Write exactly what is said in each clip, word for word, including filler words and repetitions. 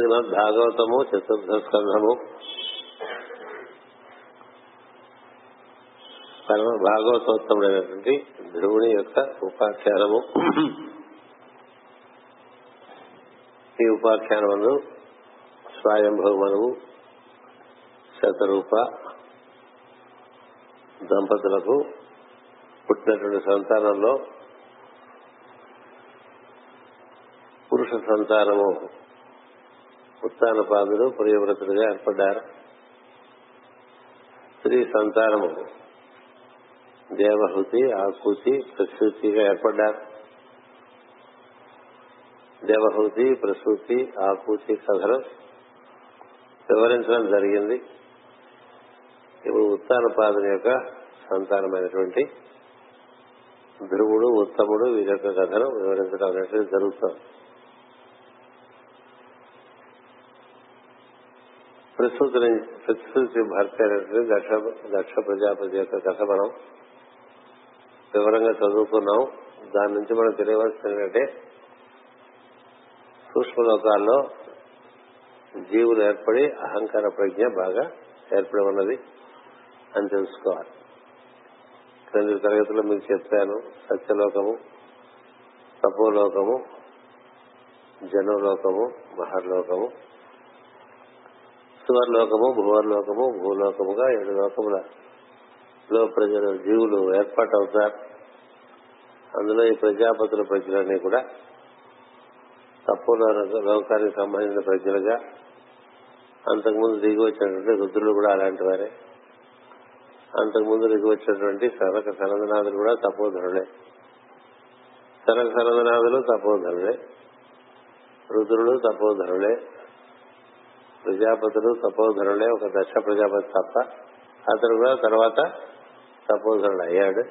శ్రీమద్ భాగవతము చతుర్థ స్కంధము పరమ భాగవతోత్తముడైనటువంటి ధ్రువుని యొక్క ఉపాఖ్యానము. ఈ ఉపాఖ్యానమును స్వయంభవమనువు శతరూప దంపతులకు పుట్టినటువంటి సంతానంలో పురుష సంతానము ఉత్తానపాదులు ప్రియవ్రతులుగా ఏర్పడ్డారు. స్త్రీ సంతానము దేవహుతి, ఆకుతి, ప్రసూతిగా ఏర్పడ్డారు. దేవహుతి, ప్రసూతి, ఆకుతి కథలు వివరించడం జరిగింది. ఇప్పుడు ఉత్తానపాదుని యొక్క సంతానమైనటువంటి ధ్రువుడు, ఉత్తముడు వీరి యొక్క కథను వివరించడం అనేది జరుగుతుంది. ప్రసూతి ప్రసూతి భర్త అయినటువంటి దక్ష దక్ష ప్రజాపతి యొక్క కథ మనం వివరంగా చదువుకున్నాం. దాని నుంచి మనం తెలియవలసింది ఏంటంటే, సూక్ష్మలోకాల్లో జీవులు ఏర్పడి అహంకార ప్రజ్ఞ బాగా ఏర్పడి ఉన్నది అని తెలుసుకోవాలి. రెండు తరగతులు మీకు చెప్పాను. సత్యలోకము, తపోలోకము, జనలోకము, మహర్లోకము, సువర్లోకము, భువర్లోకము, భూలోకముగా ఏడు లోకములలో ప్రజలు జీవులు ఏర్పాటు అవుతారు. అందులో ఈ ప్రజాపతుల ప్రజలన్నీ కూడా తప్పుల లోకానికి సంబంధించిన ప్రజలుగా, అంతకుముందు దిగి వచ్చినటువంటి రుద్రులు కూడా అలాంటి వారే, అంతకుముందు దిగి వచ్చినటువంటి సనక సనందనాథులు కూడా తపోధరులే, సనక సనందనాథులు తపోధరులే, రుద్రులు తపోధరులే, ప్రజాపతులు తపోధరులే. ఒక దక్ష ప్రజాపతి తప్ప అతను కూడా తర్వాత తపోధరుడు అయ్యాడు.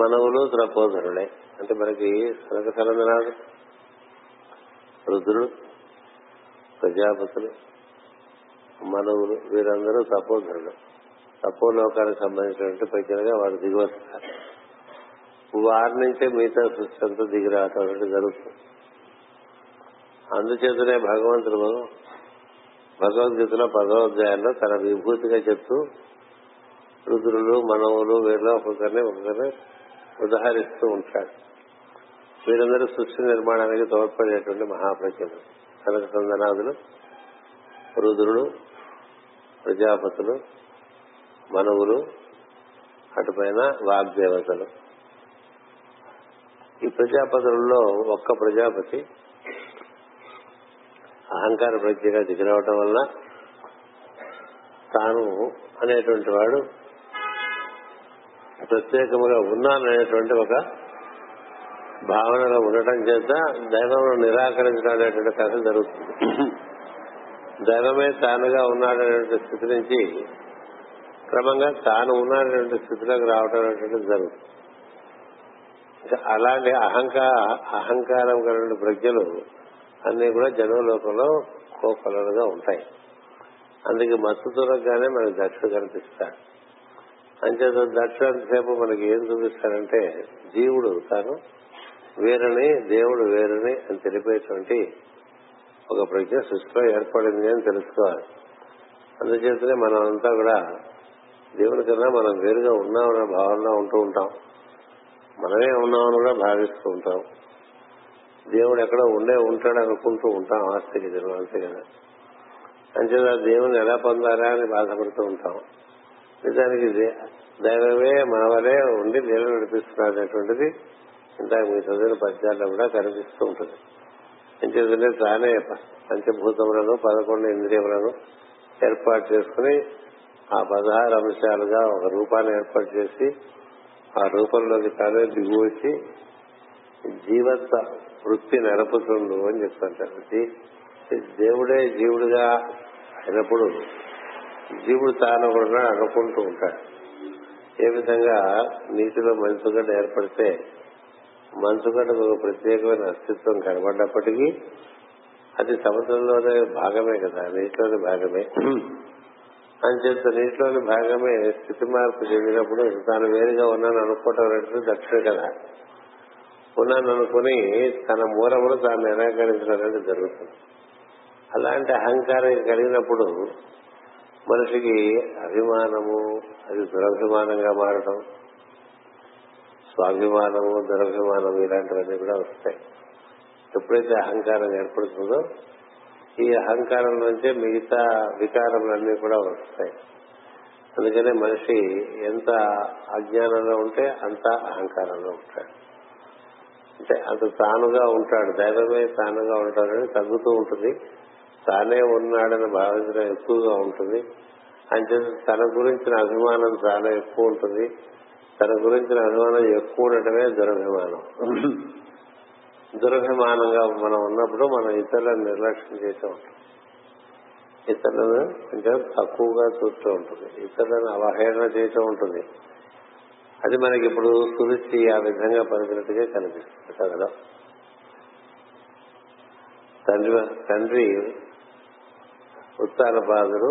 మనవులు తపోధరులే. అంటే మనకి సనక సనందనాథులు, రుద్రులు, ప్రజాపతులు, మనవులు వీరందరూ తపోధరులు. తపోలోకానికి సంబంధించినటువంటి ప్రజలుగా వారు దిగి వస్తారు. వారి నుంచే మిగతా సృష్టి అంతా దిగి రావటం జరుగుతుంది. అందుచేతనే భగవంతుడు భగవద్గీతలో పదవ అధ్యాయంలో తన విభూతిగా చెప్తూ రుద్రులు, మనవులు వీరిలో ఒక్కొక్కరిని ఒక్కొక్కరిని ఉదాహరిస్తూ ఉంటాడు. వీరందరూ సృష్టి నిర్మాణానికి తోడ్పడేటువంటి మహాప్రజ్ఞలు కనక చందనాదులు, రుద్రులు, ప్రజాపతులు, మనవులు, అటుపైన వాగ్దేవతలు. ఈ ప్రజాపతులలో ఒక్క ప్రజాపతి అహంకార ప్రజ్ఞగా దిగిరవటం వల్ల తాను అనేటువంటి వాడు ప్రత్యేకముగా ఉన్నాననేటువంటి ఒక భావనలో ఉండటం చేత దైవమును నిరాకరించడం అనేటువంటి కథ జరుగుతుంది. దైవమే తానుగా ఉన్నాడనేటువంటి స్థితి నుంచి క్రమంగా తాను ఉన్నాడనేటువంటి స్థితిలోకి రావడం అనేటువంటిది జరుగుతుంది. ఇంకా అలాంటి అహంకార అహంకారం కలిగిన ప్రజ్ఞలు అన్ని కూడా జనలోకంలో కోకొలలుగా ఉంటాయి. అందుకే మత్తు దూరంగానే మనకి దక్షుడు కనిపిస్తాడు. అంచేత దక్షుడంతసేపు మనకి ఏం చూపిస్తాడంటే, జీవుడు తాను వేరని, దేవుడు వేరని అని తెలిపేటువంటి ఒక ప్రజ్ఞ సృష్టిలో ఏర్పడింది అని తెలుసుకోవాలి. అందుచేతనే మనం అంతా కూడా దేవుని కన్నా మనం వేరుగా ఉన్నామన్న భావనలో ఉంటూ ఉంటాం. మనమే ఉన్నామని కూడా భావిస్తూ ఉంటాం. దేవుడు ఎక్కడో ఉండే ఉంటాడు అనుకుంటూ ఉంటాం. ఆస్తికి తెలుగు అంతే కదా. అంచేత దేవుని ఎలా పొందారా అని బాధపడుతూ ఉంటాం. నిజానికి దైవమే మనవలే ఉండి దేవుడు నడిపిస్తున్నాడు అనేటువంటిది ఇంకా మీ చదివిన పద్యాల్లో కూడా కనిపిస్తూ ఉంటుంది. అంచేతనే తానే పంచభూతములను, పదకొండు ఇంద్రియములను ఏర్పాటు చేసుకుని ఆ పదహారు అంశాలుగా ఒక రూపాన్ని ఏర్పాటు చేసి ఆ రూపంలోకి తానే దిగువచ్చి జీవత్వ వృత్తి నడుపుతుండు అని చెప్తుంటారు. దేవుడే జీవుడిగా అయినప్పుడు జీవుడు తాను కూడా అనుకుంటూ ఉంటాడు. ఏ విధంగా నీటిలో మంచుగడ్డ ఏర్పడితే మంచుగడ్డకు ఒక ప్రత్యేకమైన అస్తిత్వం కనబడ్డప్పటికీ అది సముద్రంలోనే భాగమే కదా, నీటిలోని భాగమే. అంచేత నీటిలోని భాగమే స్థితి మార్పు చెందినప్పుడు తాను వేరుగా ఉన్నాను అనుకోవటం అనేది దక్షుడు కదా. ఉన్నాను అనుకుని తన మూలమును తాను నిరాకరించడం అనేది జరుగుతుంది. అలాంటి అహంకారం కలిగినప్పుడు మనిషికి అభిమానము, అది దురభిమానంగా మారడం, స్వాభిమానము, దురభిమానం ఇలాంటివన్నీ కూడా వస్తాయి. ఎప్పుడైతే అహంకారం ఏర్పడుతుందో ఈ అహంకారం నుంచే మిగతా వికారములన్నీ కూడా వస్తాయి. అందుకనే మనిషి ఎంత అజ్ఞానంలో ఉంటే అంత అహంకారంలో ఉంటాడు. అంటే అంత తానుగా ఉంటాడు, దైవమే తానుగా ఉంటాడని తగ్గుతూ ఉంటుంది, తానే ఉన్నాడని భావించడం ఎక్కువగా ఉంటుంది. అంటే తన గురించిన అభిమానం చాలా ఎక్కువ ఉంటుంది. తన గురించిన అభిమానం ఎక్కువ ఉండటమే దురభిమానం. దురభిమానంగా మనం ఉన్నప్పుడు మనం ఇతరులను నిర్లక్ష్యం చేస్తూ ఉంటాం, ఇతరులను కొంచెం తక్కువగా చూస్తూ ఉంటుంది, ఇతరులను అవహేళన చేయటం ఉంటుంది. అది మనకి ఇప్పుడు సురుచి ఆ విధంగా పలికినట్టుగా కనిపిస్తుంది కదా. తండ్రి తండ్రి ఉత్తానపాదుడు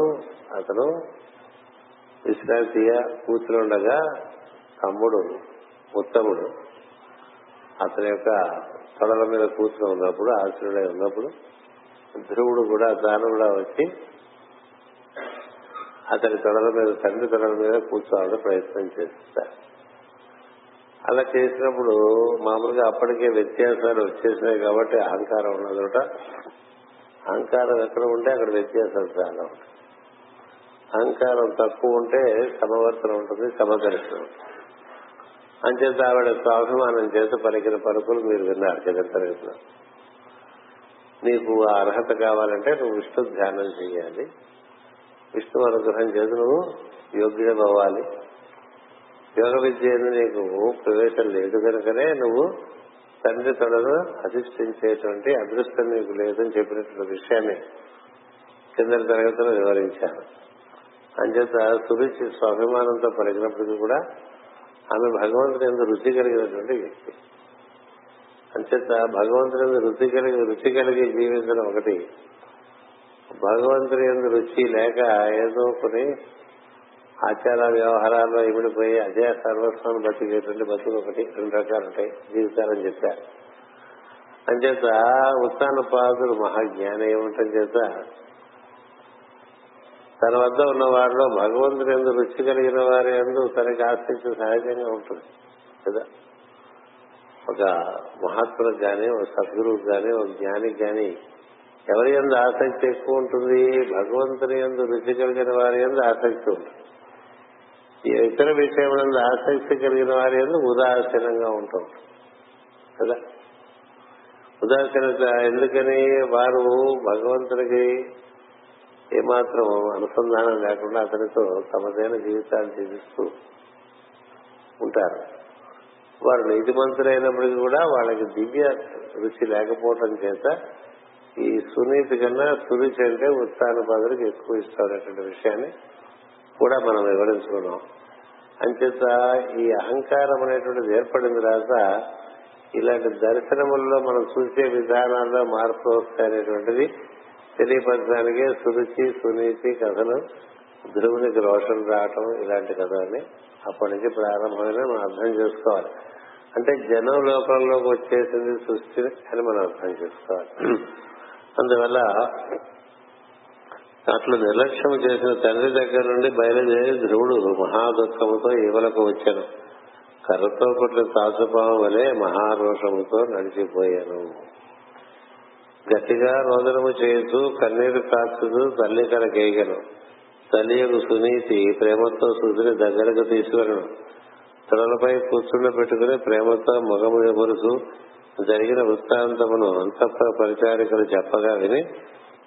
అతను విశ్రాంతిగా కూర్చుండగా తమ్ముడు ఉత్తముడు అతని యొక్క తొడల మీద కూర్చుని ఉన్నప్పుడు, ఆశ్రయుడై ఉన్నప్పుడు ధ్రువుడు కూడా తాను కూడా వచ్చి అతని తొడల మీద, తండ్రి తొడల మీద కూర్చోవాలని ప్రయత్నం చేస్తారు. అలా చేసినప్పుడు మామూలుగా అప్పటికే వ్యత్యాసాలు వచ్చేసినాయి కాబట్టి అహంకారం ఉన్నదట. అహంకారం ఎక్కడ ఉంటే అక్కడ వ్యత్యాసాలు చాలా ఉంటాయి. అహంకారం తక్కువ ఉంటే సమవర్తనం ఉంటుంది, సమదర్శనం. అంచేత ఆవిడ స్వాభిమానం చేత పలికిన పలుకులు మీరు విన్నారు కదా. నీకు ఆ అర్హత కావాలంటే నువ్వు విష్ణు ధ్యానం చేయాలి, విష్ణు అనుగ్రహం చేత నువ్వు యోగ్యుడు అవ్వాలి. యోగ విద్య నీకు ప్రవేశం లేదు కనుకనే నువ్వు తండ్రి తొడను అధిష్ఠించేటువంటి అదృష్టం నీకు లేదని చెప్పినటువంటి విషయాన్ని కిందటి తరగతిలో వివరించాను. అంచేత సురుచి స్వాభిమానంతో పలికినప్పటికీ కూడా ఆమె భగవంతుని యందు రుచి కలిగినటువంటి వ్యక్తి. అంచేత భగవంతుని యందు రుచి కలిగి రుచి కలిగి జీవించడం ఒకటి, భగవంతుని యందు రుచి లేక ఏదో కొన్ని ఆచార వ్యవహారాల్లో ఇమిడిపోయి అదే సర్వస్వాన్ని బతికేటువంటి బతులు ఒకటి, రెండు రకాలు ఉంటాయి జీవితాలని చెప్పారు. అంచేత ఉత్తానపాదులు మహాజ్ఞానం ఏమిటం చేత తన వద్ద ఉన్న వారిలో భగవంతుని యందు రుచి కలిగిన వారి యందు తనకి ఆసక్తి సహజంగా ఉంటుంది కదా. ఒక మహాత్ములకు గాని, ఒక సద్గురువుకి గాని, ఒక జ్ఞానికి గాని ఎవరి యందు ఆసక్తి ఎక్కువ ఉంటుంది? భగవంతుని యందు రుచి కలిగిన వారి యందు ఆసక్తి ఉంటుంది. ఇతర విషయములందు ఆసక్తి కలిగిన వారి యందు ఉదాసీనంగా ఉంటాం కదా. ఉదాసీనత ఎందుకని? వారు భగవంతునికి ఏమాత్రం అనుసంధానం లేకుండా అతనితో తమదైన జీవితాన్ని జీవిస్తూ ఉంటారు. వారు నీతిమంతులైనప్పటికీ కూడా వాళ్ళకి దివ్య రుచి లేకపోవటం చేత ఈ సునీతి కన్నా సురుచి అంటే ఉత్తానపాదులకు ఎక్కువ ఇష్టం అనేటువంటి విషయాన్ని కూడా మనం వివరించుకున్నాం. అంచేత ఈ అహంకారం అనేటువంటిది ఏర్పడిన తర్వాత ఇలాంటి దర్శనముల్లో మనం చూసే విధానాల్లో మార్పు వస్తాయనేటువంటిది తెలియపరచడానికే సురుచి సునీతి కథలు, ధ్రువునికి రోషన్ రావటం ఇలాంటి కథలని అప్పటి నుంచి ప్రారంభమైన మనం అర్థం చేసుకోవాలి. అంటే జనం లోకంలోకి వచ్చేసింది సృష్టి అని మనం అర్థం చేసుకోవాలి. అందువల్ల అట్లు నిర్లక్ష్యం చేసిన తండ్రి దగ్గర నుండి బయలుదేరి ధ్రువుడు మహా దుఃఖముతో ఈవలకు వచ్చాను, కర్రతో పుట్టిన తాసుపాము వలె మహారోషముతో నడిచిపోయాను. గట్టిగా రోదనము చేస్తూ కన్నీరు కాచుతూ తల్లి కడకేయను. తల్లి యొక్క సునీతి ప్రేమతో సుధుని దగ్గరకు తీసుకురను, తొడలపై కూర్చుండ పెట్టుకుని ప్రేమతో ముఖము ఎగురుతూ జరిగిన వృత్తాంతమును అంతఃపుర పరిచారికలు చెప్పగా విని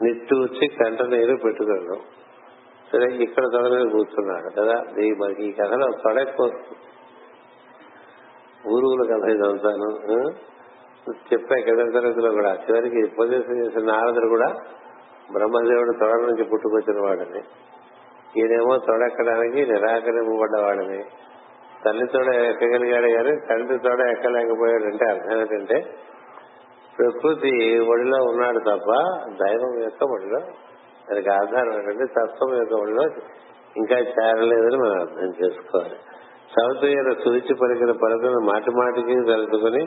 నిట్టూర్చి కంట నీరు పెట్టుకున్నాడు. సరే, ఇక్కడ తొడ మీద కూర్చున్నాడు కదా. మనకి ఈ కథలో తొడ ఎక్కువ ఊరువుల కథ ఇదంతాను చెప్పే కదా తరగతిలో కూడా. చివరికి ఉపదేశం చేసిన నారదుడు కూడా బ్రహ్మదేవుడు తొడ నుంచి పుట్టుకొచ్చిన వాడని, ఈయనేమో తొడెక్కడానికి నిరాకరింపబడ్డవాడని, తల్లి తొడ ఎక్కగలిగాడు కానీ తండ్రి తొడ ఎక్కలేకపోయాడు. అంటే అర్థం ఏంటంటే ప్రకృతి ఒడిలో ఉన్నాడు తప్ప దైవం యొక్క ఒడిలో దానికి ఆధారం ఏంటంటే తత్వం యొక్క ఒడిలో ఇంకా చేరలేదని మనం అర్థం చేసుకోవాలి. చదువుతున్న సురుచి పలికిన పలుకులను మాటి మాటికి తలుచుకుని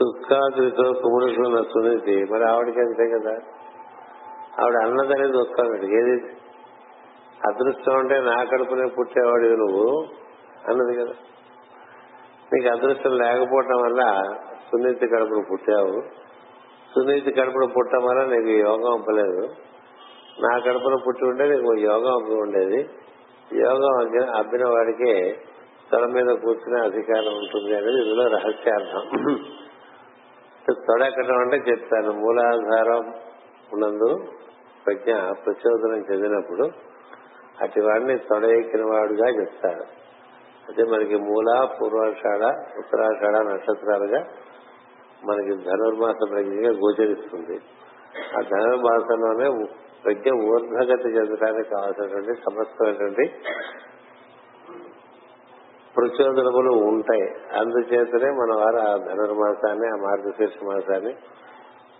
దుఃఖాదులతో కుముడుకున్న సునీతి, మరి ఆవిడకి అంతే కదా. ఆవిడ అన్నదనే దుఃఖం వీడికి. ఏది అదృష్టం అంటే నా కడుపునే పుట్టేవాడు నువ్వు అన్నది కదా. నీకు అదృష్టం లేకపోవటం వల్ల సునీతి కడుపును పుట్టావు, సునీతి కడుపును పుట్టడం వల్ల నీకు యోగం అవ్వలేదు. నా కడుపును పుట్టి ఉంటే నీకు యోగం అవ్వ ఉండేది. యోగం అబ్బిన వాడికే తొడ మీద కూర్చునే అధికారం ఉంటుంది అనేది ఇందులో రహస్యార్థం. తొడెక్కడం అంటే చెప్తాను, మూలాధారం ఉన్నందు ప్రజ్ఞ ప్రచోదనం చెందినప్పుడు అటు వాడిని తొడ ఎక్కిన వాడుగా చెప్తాడు. అయితే మనకి మూల, పూర్వాషాఢ, ఉత్తరాషాఢ నక్షత్రాలుగా మనకి ధనుర్మాస ప్రజ్ఞగా గోచరిస్తుంది. ఆ ధనుర్మాసంలోనే ప్రజ్ఞ ఊర్ధగతి చెందడానికి కావాల్సినటువంటి సమస్తమైనటువంటి ప్రచోదనములు ఉంటాయి. అందుచేతనే మన వారు ఆ ధనుర్మాసాన్ని, ఆ మార్గశీర్ష మాసాన్ని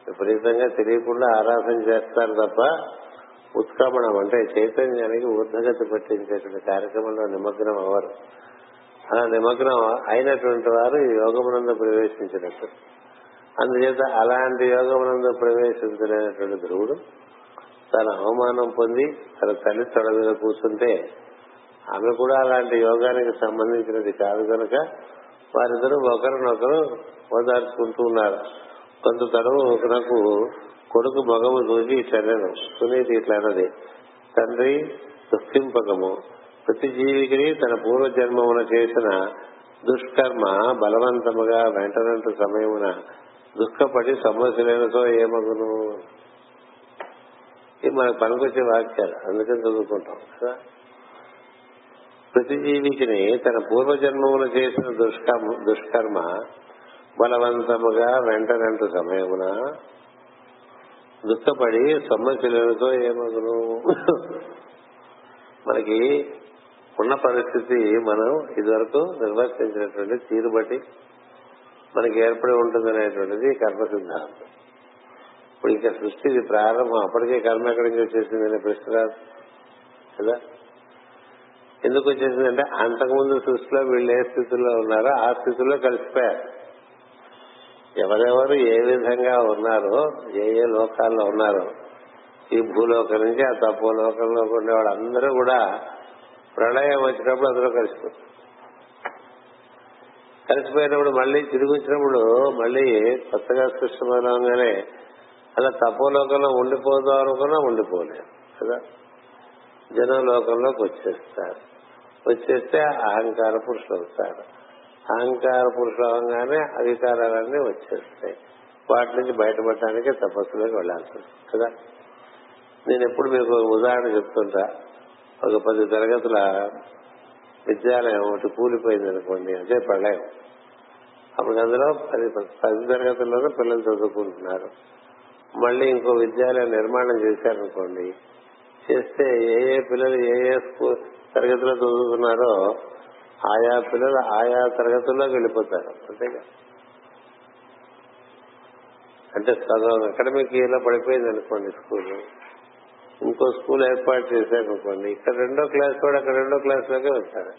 విపరీతంగా తెలియకుండా ఆరాధన చేస్తారు తప్ప ఉత్కమణం అంటే చైతన్యానికి ఊర్ధగతి పట్టించేటువంటి కార్యక్రమంలో నిమగ్నం అవ్వరు. అలా నిమగ్నం అయినటువంటి వారు యోగమునందు ప్రవేశించినట్టు. అందుచేత అలాంటి యోగమునందు ప్రవేశించలేనటువంటి ధ్రువుడు తన అవమానం పొంది తన తల్లి తొడ మీద కూర్చుంటే ఆమె కూడా అలాంటి యోగానికి సంబంధించినది కాదు కనుక వారిద్దరూ ఒకరినొకరు ఓదార్చుకుంటూ ఉన్నారు. కొంత తడవు ఒకనకు కొడుకు మగము చూసి ఇట్లనేను, సునీతి ఇట్లన్నది, తండ్రి దుఃఖింపకము, ప్రతి జీవికి తన పూర్వజన్మమున చేసిన దుష్కర్మ బలవంతముగా వెంటనంటు సమయమున దుఃఖపడి సమస్యలేనితో ఏమగును. ఇది మనకు పనికొచ్చే వాక్యాలు, అందుకని చదువుకుంటాం కదా. ప్రతి జీవికిని తన పూర్వజన్మమున చేసిన దుష్కర్మ దుష్కర్మ బలవంతముగా వెంటనంటు సమయమున దుఃఖపడి సమస్యలతో ఏమగును. మనకి ఉన్న పరిస్థితి మనం ఇదివరకు నిర్వర్తించినటువంటి తీరు బట్టి మనకి ఏర్పడి ఉంటుంది అనేటువంటిది కర్మ సిద్ధాంతం. ఇప్పుడు ఇంకా సృష్టి ఇది ప్రారంభం, అప్పటికే కర్మ ఎక్కడి నుంచి వచ్చేసింది అనే ప్రశ్న రాదు కదా. ఎందుకు వచ్చేసిందంటే అంతకుముందు సృష్టిలో వీళ్ళు ఏ స్థితిలో ఉన్నారో ఆ స్థితిలో కలిసిపోయారు. ఎవరెవరు ఏ విధంగా ఉన్నారో, ఏ ఏ లోకాల్లో ఉన్నారో, ఈ భూలోకం నుంచి ఆ తపో లోకంలో ఉండేవాడు అందరూ కూడా ప్రళయం వచ్చినప్పుడు అందరూ కలిసిపోతారు. కలిసిపోయినప్పుడు మళ్ళీ తిరిగి వచ్చినప్పుడు మళ్ళీ కొత్తగా సృష్టిపోయినంగానే అలా తపోలోకంలో ఉండిపోదాం అనుకున్నా ఉండిపోలేదు కదా. జనలోకంలోకి వచ్చేస్తారు. వచ్చేస్తే అహంకార పురుషులు అవుతారు. అహంకార పురుషులు అవగానే అధికారాలన్నీ వచ్చేస్తాయి. వాటి నుంచి బయటపడటానికి తపస్సులోకి వెళ్లాల్సి వస్తుంది కదా. నేను ఎప్పుడు మీకు ఉదాహరణ చెప్తుంటా. ఒక పది తరగతుల విద్యాలయం ఒకటి కూలిపోయింది అనుకోండి, అదే ప్రళయం. అప్పుడు అందులో పది పది తరగతుల్లోనే పిల్లలు చదువుకుంటున్నారు. మళ్ళీ ఇంకో విద్యాలయం నిర్మాణం చేశారనుకోండి, చేస్తే ఏ ఏ పిల్లలు ఏ ఏ స్కూల్ తరగతిలో చదువుతున్నారో ఆయా పిల్లలు ఆయా తరగతుల్లోకి వెళ్ళిపోతారు. అంతేగా, అంటే సగం అకాడమిక్ ఇయర్ లో పడిపోయింది అనుకోండి స్కూల్, ఇంకో స్కూల్ ఏర్పాటు చేశారనుకోండి, ఇక్కడ రెండో క్లాస్ కూడా అక్కడ రెండో క్లాస్ లోకే వెళ్తాడు,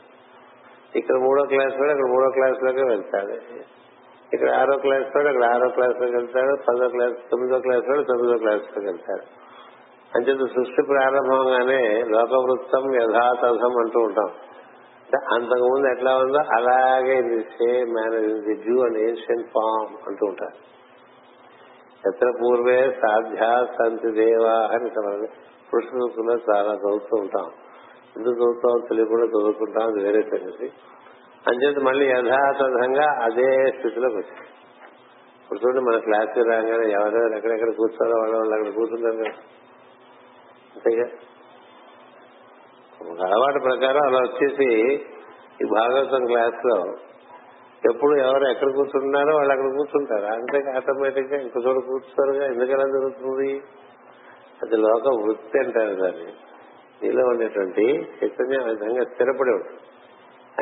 ఇక్కడ మూడో క్లాస్ కూడా అక్కడ మూడో క్లాస్ లోకే వెళ్తాడు, ఇక్కడ ఆరో క్లాస్ కూడా అక్కడ ఆరో క్లాస్ లోకి వెళ్తాడు, పదో క్లాస్ తొమ్మిదో క్లాస్ కూడా తొమ్మిదో క్లాస్ లోకి వెళ్తాడు. అంచేత సృష్టి ప్రారంభంగానే లోకవృత్తం యథాతథం అంటూ ఉంటాం. అంతకుముందు ఎట్లా ఉందో అలాగే ఇది same manage the due and ancient form అంటూ ఉంటారు. ఎత్ర పూర్వే సాధ్యా సంతి దేవా అని పురుష సూక్తుల్లో చాలా చదువుతూ ఉంటాం. ఎందుకు చదువుతాం తెలియకుండా చదువుకుంటాం, అది వేరే సంగతి. అంచేత మళ్ళీ యథాతథంగా అదే స్థితిలోకి వచ్చింది. ఇప్పుడు చూడండి, మన క్లాస్కి రాగానే ఎవరెవరు ఎక్కడెక్కడ కూర్చోవాలో వాళ్ళ వాళ్ళు అక్కడ కూర్చుంటారు కదా. అంతేగా, అలవాటు ప్రకారం అలా వచ్చేసి ఈ భాగవతం క్లాస్ లో ఎప్పుడు ఎవరు ఎక్కడ కూర్చుంటున్నారో వాళ్ళు అక్కడ కూర్చుంటారు. అంతే ఆటోమేటిక్ గా ఇంకో చోట కూర్చుంటారుగా. ఎందుకలా జరుగుతుంది? అది లోక వృత్తి అంటారు దాన్ని. నీలో ఉండేటువంటి చైతన్యం ఆ విధంగా స్థిరపడి ఉంటుంది.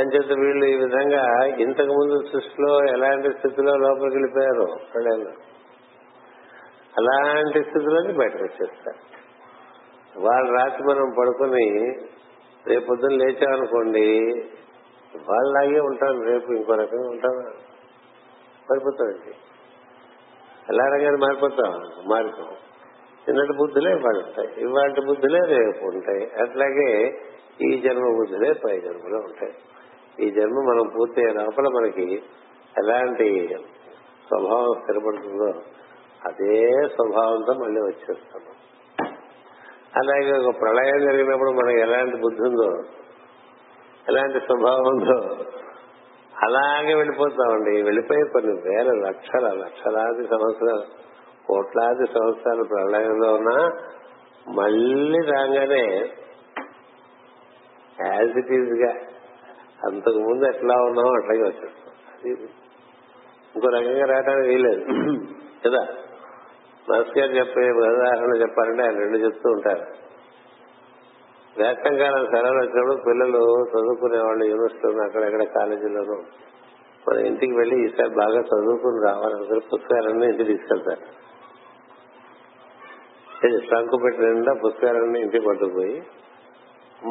అంచేత వీళ్ళు ఈ విధంగా ఇంతకు ముందు సృష్టిలో ఎలాంటి స్థితిలో లోపలికి వెళ్ళిపోయారు వాళ్ళలో అలాంటి స్థితిలోకి బయటకు వచ్చేస్తారు. వాళ్ళ రాత్రి మనం పడుకుని రేపు పొద్దున్న లేచామనుకోండి, వాళ్ళలాగే ఉంటాం, రేపు ఇంకో రకంగా ఉంటాం, మారిపోతామండి. ఎలా రకంగా మారిపోతాం మారిపోం చిన్నటి బుద్ధులే పడతాయి, ఇవాటి బుద్ధులే రేపు ఉంటాయి, అట్లాగే ఈ జన్మ బుద్ధులే పై జన్మలో ఉంటాయి. ఈ జన్మ మనం పూర్తయ్యే లోపల మనకి ఎలాంటి స్వభావం స్థిరపడుతుందో అదే స్వభావంతో మళ్ళీ వచ్చేస్తాము. అలాగే ఒక ప్రళయం జరిగినప్పుడు మనకి ఎలాంటి బుద్ధి ఉందో, ఎలాంటి స్వభావం ఉందో అలాగే వెళ్ళిపోతామండి. వెళ్ళిపోయి కొన్ని వేల లక్షల లక్షలాది సంవత్సరాలు, కోట్లాది సంవత్సరాలు ప్రళయంలో ఉన్నా మళ్ళీ రాగానే యాజ్ ఇట్ ఈజ్ గా అంతకు ముందు ఎట్లా ఉన్నామో అట్లాగే వచ్చేస్తాం. ఇంకో రకంగా రావడానికి వీలేదు కదా. మాస్ గారు చెప్పే ఉదాహరణ చెప్పాలంటే ఆయన రెండు చెప్తూ ఉంటారు. వేసంకాలం సెలవులు వచ్చినప్పుడు పిల్లలు చదువుకునే వాళ్ళు యూనివర్సిటీలోనూ అక్కడెక్కడ కాలేజీలోనూ మన ఇంటికి వెళ్లి ఈసారి బాగా చదువుకుని రావాలందరూ పుస్తకాలన్నీ ఇంటికి తీసుకెళ్తారు. ట్రంకు పెట్టిన పుస్తకాలన్నీ ఇంటికి పట్టుకుపోయి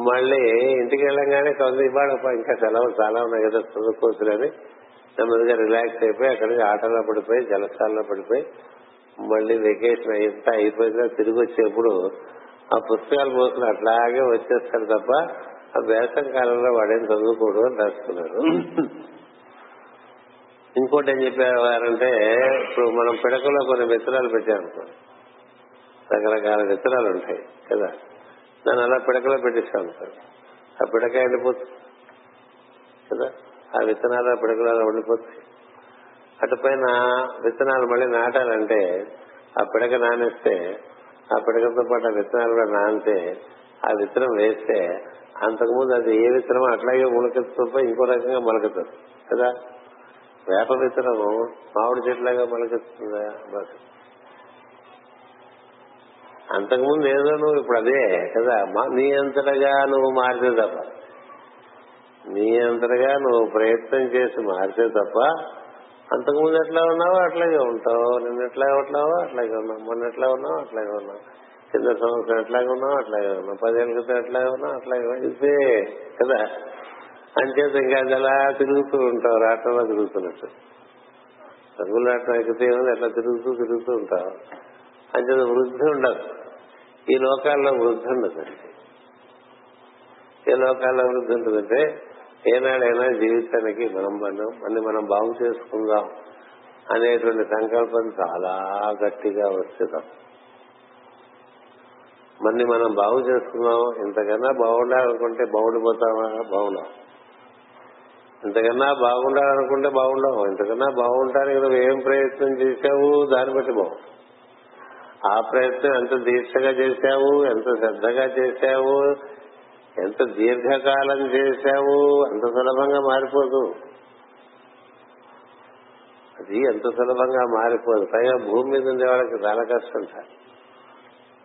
మళ్ళీ ఇంటికి వెళ్ళంగానే కొందరు ఇవాళ ఇంకా సెలవులు చాలా ఉన్నాయి కదా చదువుకోవచ్చులని నెమ్మదిగా రిలాక్స్ అయిపోయి అక్కడికి ఆటలో పడిపోయి జలసాల్లో పడిపోయి మళ్ళీ వెకేషన్ ఎంత అయిపోయిందో తిరిగి వచ్చేప్పుడు ఆ పుస్తకాలు మోసులు అట్లాగే వచ్చేస్తారు తప్ప ఆ వేసవి కాలంలో వాడేం చదువుకోడు అని రాసుకున్నారు. ఇంకోటి ఏం చెప్పేవారంటే, ఇప్పుడు మనం పిడకలో కొన్ని విత్తనాలు పెట్టామనుకో, రకరకాల విత్తనాలు ఉంటాయి కదా, దాన్ని అలా పిడకలో పెట్టిస్తాం సార్, ఆ పిడక ఎండిపోతుంది కదా, ఆ విత్తనాలు ఆ పిడకలో ఉండిపోతాయి. అటు పైన విత్తనాలు మళ్ళీ నాటాలంటే ఆ పిడక నానేస్తే, ఆ పిడకతో పాటు ఆ విత్తనాలు కూడా నానితే, ఆ విత్తనం వేస్తే అంతకుముందు అది ఏ విత్తనం అట్లాగే మొలకెత్తుతో ఇంకో రకంగా మొలకెత్తుంది కదా. వేప విత్తనము మామిడి చెట్లాగా మొలకెత్తుందా? అంతకుముందు ఏదో నువ్వు ఇప్పుడు అదే కదా, నీ అంతటగా నువ్వు మార్చే తప్ప, నీ అంతటగా నువ్వు ప్రయత్నం చేసి మార్చే తప్ప అంతకుముందు ఎట్లా ఉన్నావో అట్లాగే ఉంటావు, నిన్న ఎట్లా ఉన్నావో అట్లాగే ఉన్నావు, మొన్న ఎట్లా ఉన్నావు అట్లాగే ఉన్నావు, కింద సంవత్సరం ఎట్లాగే ఉన్నావు అట్లాగే ఉన్నావు, పదేళ్ళ క్రితం ఎట్లాగే ఉన్నావు అట్లాగే ఇదే కదా. అంచేత ఇంకా అది అలా తిరుగుతూ ఉంటావు, రాటంలో తిరుగుతున్నట్టు రంగులు రాటం ఎక్కితే అట్లా తిరుగుతూ తిరుగుతూ ఉంటావు. అంచేత వృద్ధి ఉండదు ఈ లోకాల్లో, వృద్ధి ఉండదండి ఏ లోకాల్లో. వృద్ధి ఉంటుందంటే ఏనాడైనా జీవితానికి మనం మనం అన్ని మనం బాగు చేసుకుందాం అనేటువంటి సంకల్పం చాలా గట్టిగా వస్తున్నాం. మన్ని మనం బాగు చేసుకుందాం, ఇంతకన్నా బాగుండాలనుకుంటే బాగుండిపోతామా? బాగుండాం. ఇంతకన్నా బాగుండాలనుకుంటే బాగుండవు. ఇంతకన్నా బాగుంటానికి నువ్వు ఏం ప్రయత్నం చేశావు దాన్ని బట్టి బాగు. ఆ ప్రయత్నం ఎంత దీక్షగా చేశావు, ఎంత శ్రద్ధగా చేశావు, ఎంత దీర్ఘకాలం చేశావు అంత సులభంగా మారిపోదు. అది ఎంత సులభంగా మారిపోదు. పైగా భూమి మీద ఉండే వాళ్ళకి చాలా కష్టం సార్.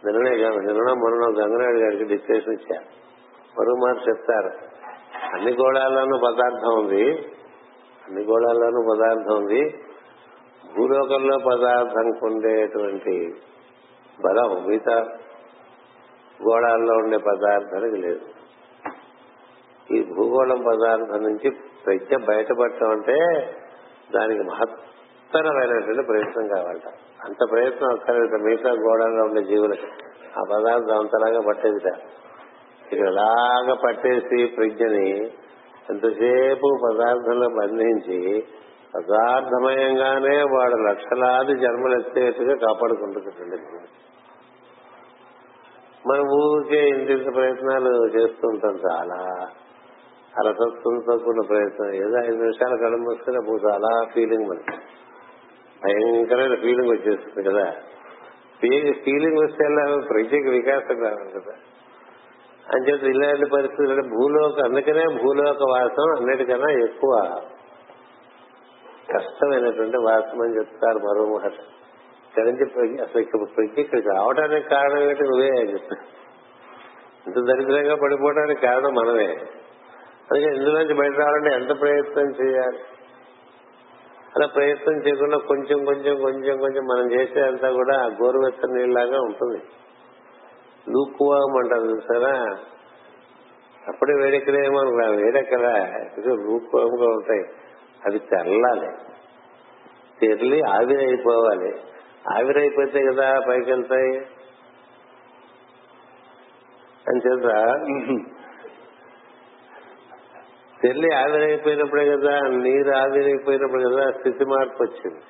నిన్ననే నిన్న మొన్న గంగనాయుడు గారికి డిస్కషన్ ఇచ్చా. మరుగు మాట చెప్తారు, అన్ని గోళాల్లోనూ పదార్థం ఉంది, అన్ని గోళాల్లోనూ పదార్థం ఉంది, భూలోకంలో పదార్థం ఉండేటువంటి బలం మిగతా గోళాల్లో ఉండే పదార్థానికి లేదు. ఈ భూగోళం పదార్థం నుంచి ప్రజ్ఞ బయటపడటం అంటే దానికి మహత్తరమైనటువంటి ప్రయత్నం కావాలట. అంత ప్రయత్నం అక్కర్లేట మిగతా గోళాల్లో ఉండే జీవులకి. ఆ పదార్థం అంతలాగా పట్టేదిట, ఇలాగా పట్టేసి ప్రజ్ఞని ఎంతసేపు పదార్థంలో బంధించి పదార్థమయంగానే వాడు లక్షలాది జన్మలు ఎత్తేట్టుగా కాపాడుకుంటుందండి. మనం ఊరికే ఇంత ప్రయత్నాలు చేస్తుంటాం, చాలా అలసత్వంతో కూడిన ప్రయత్నం. ఏదో ఐదు నిమిషాలు కళ్ళు మూసుకుని అప్పుడు చాలా ఫీలింగ్, మనకి భయంకరమైన ఫీలింగ్ వచ్చేస్తుంది కదా. ఫీలింగ్ వస్తే ప్రజకి వికాసం కావాలి కదా. అని చెప్పి ఇలాంటి పరిస్థితులు అంటే భూలోక అందుకనే భూలోక వాసం అన్నిటికన్నా ఎక్కువ కష్టమైనటువంటి వాసం అని చెప్తారు మరో మహర్షి. ఇక్కడ నుంచి అసలు ప్రజ్ఞ ఇక్కడికి రావడానికి కారణం ఏంటి నువ్వే అని చెప్తాను. ఇంత దరిద్రంగా పడిపోవడానికి కారణం మనమే. అందుకే ఇందులోంచి బయట రావాలంటే ఎంత ప్రయత్నం చేయాలి. అలా ప్రయత్నం చేయకుండా కొంచెం కొంచెం కొంచెం కొంచెం మనం చేసేదంతా కూడా గోరువెచ్చని నీళ్ళలాగా ఉంటుంది. లూక్వామ్ అంటారు చూసారా, అప్పుడే వేడెక్కలేమో అనుకున్నాను, వేడెక్కలా లూక్వామ్ గా ఉంటాయి. అది తెరలాలి, తెరలి ఆవిరైపోవాలి. ఆవిరైపోతే కదా పైకి వెళ్తాయి. అని చేత తెల్లి ఆవిరైపోయినప్పుడే కదా, నీరు ఆవిరైపోయినప్పుడు కదా స్థితి మార్పు వచ్చింది.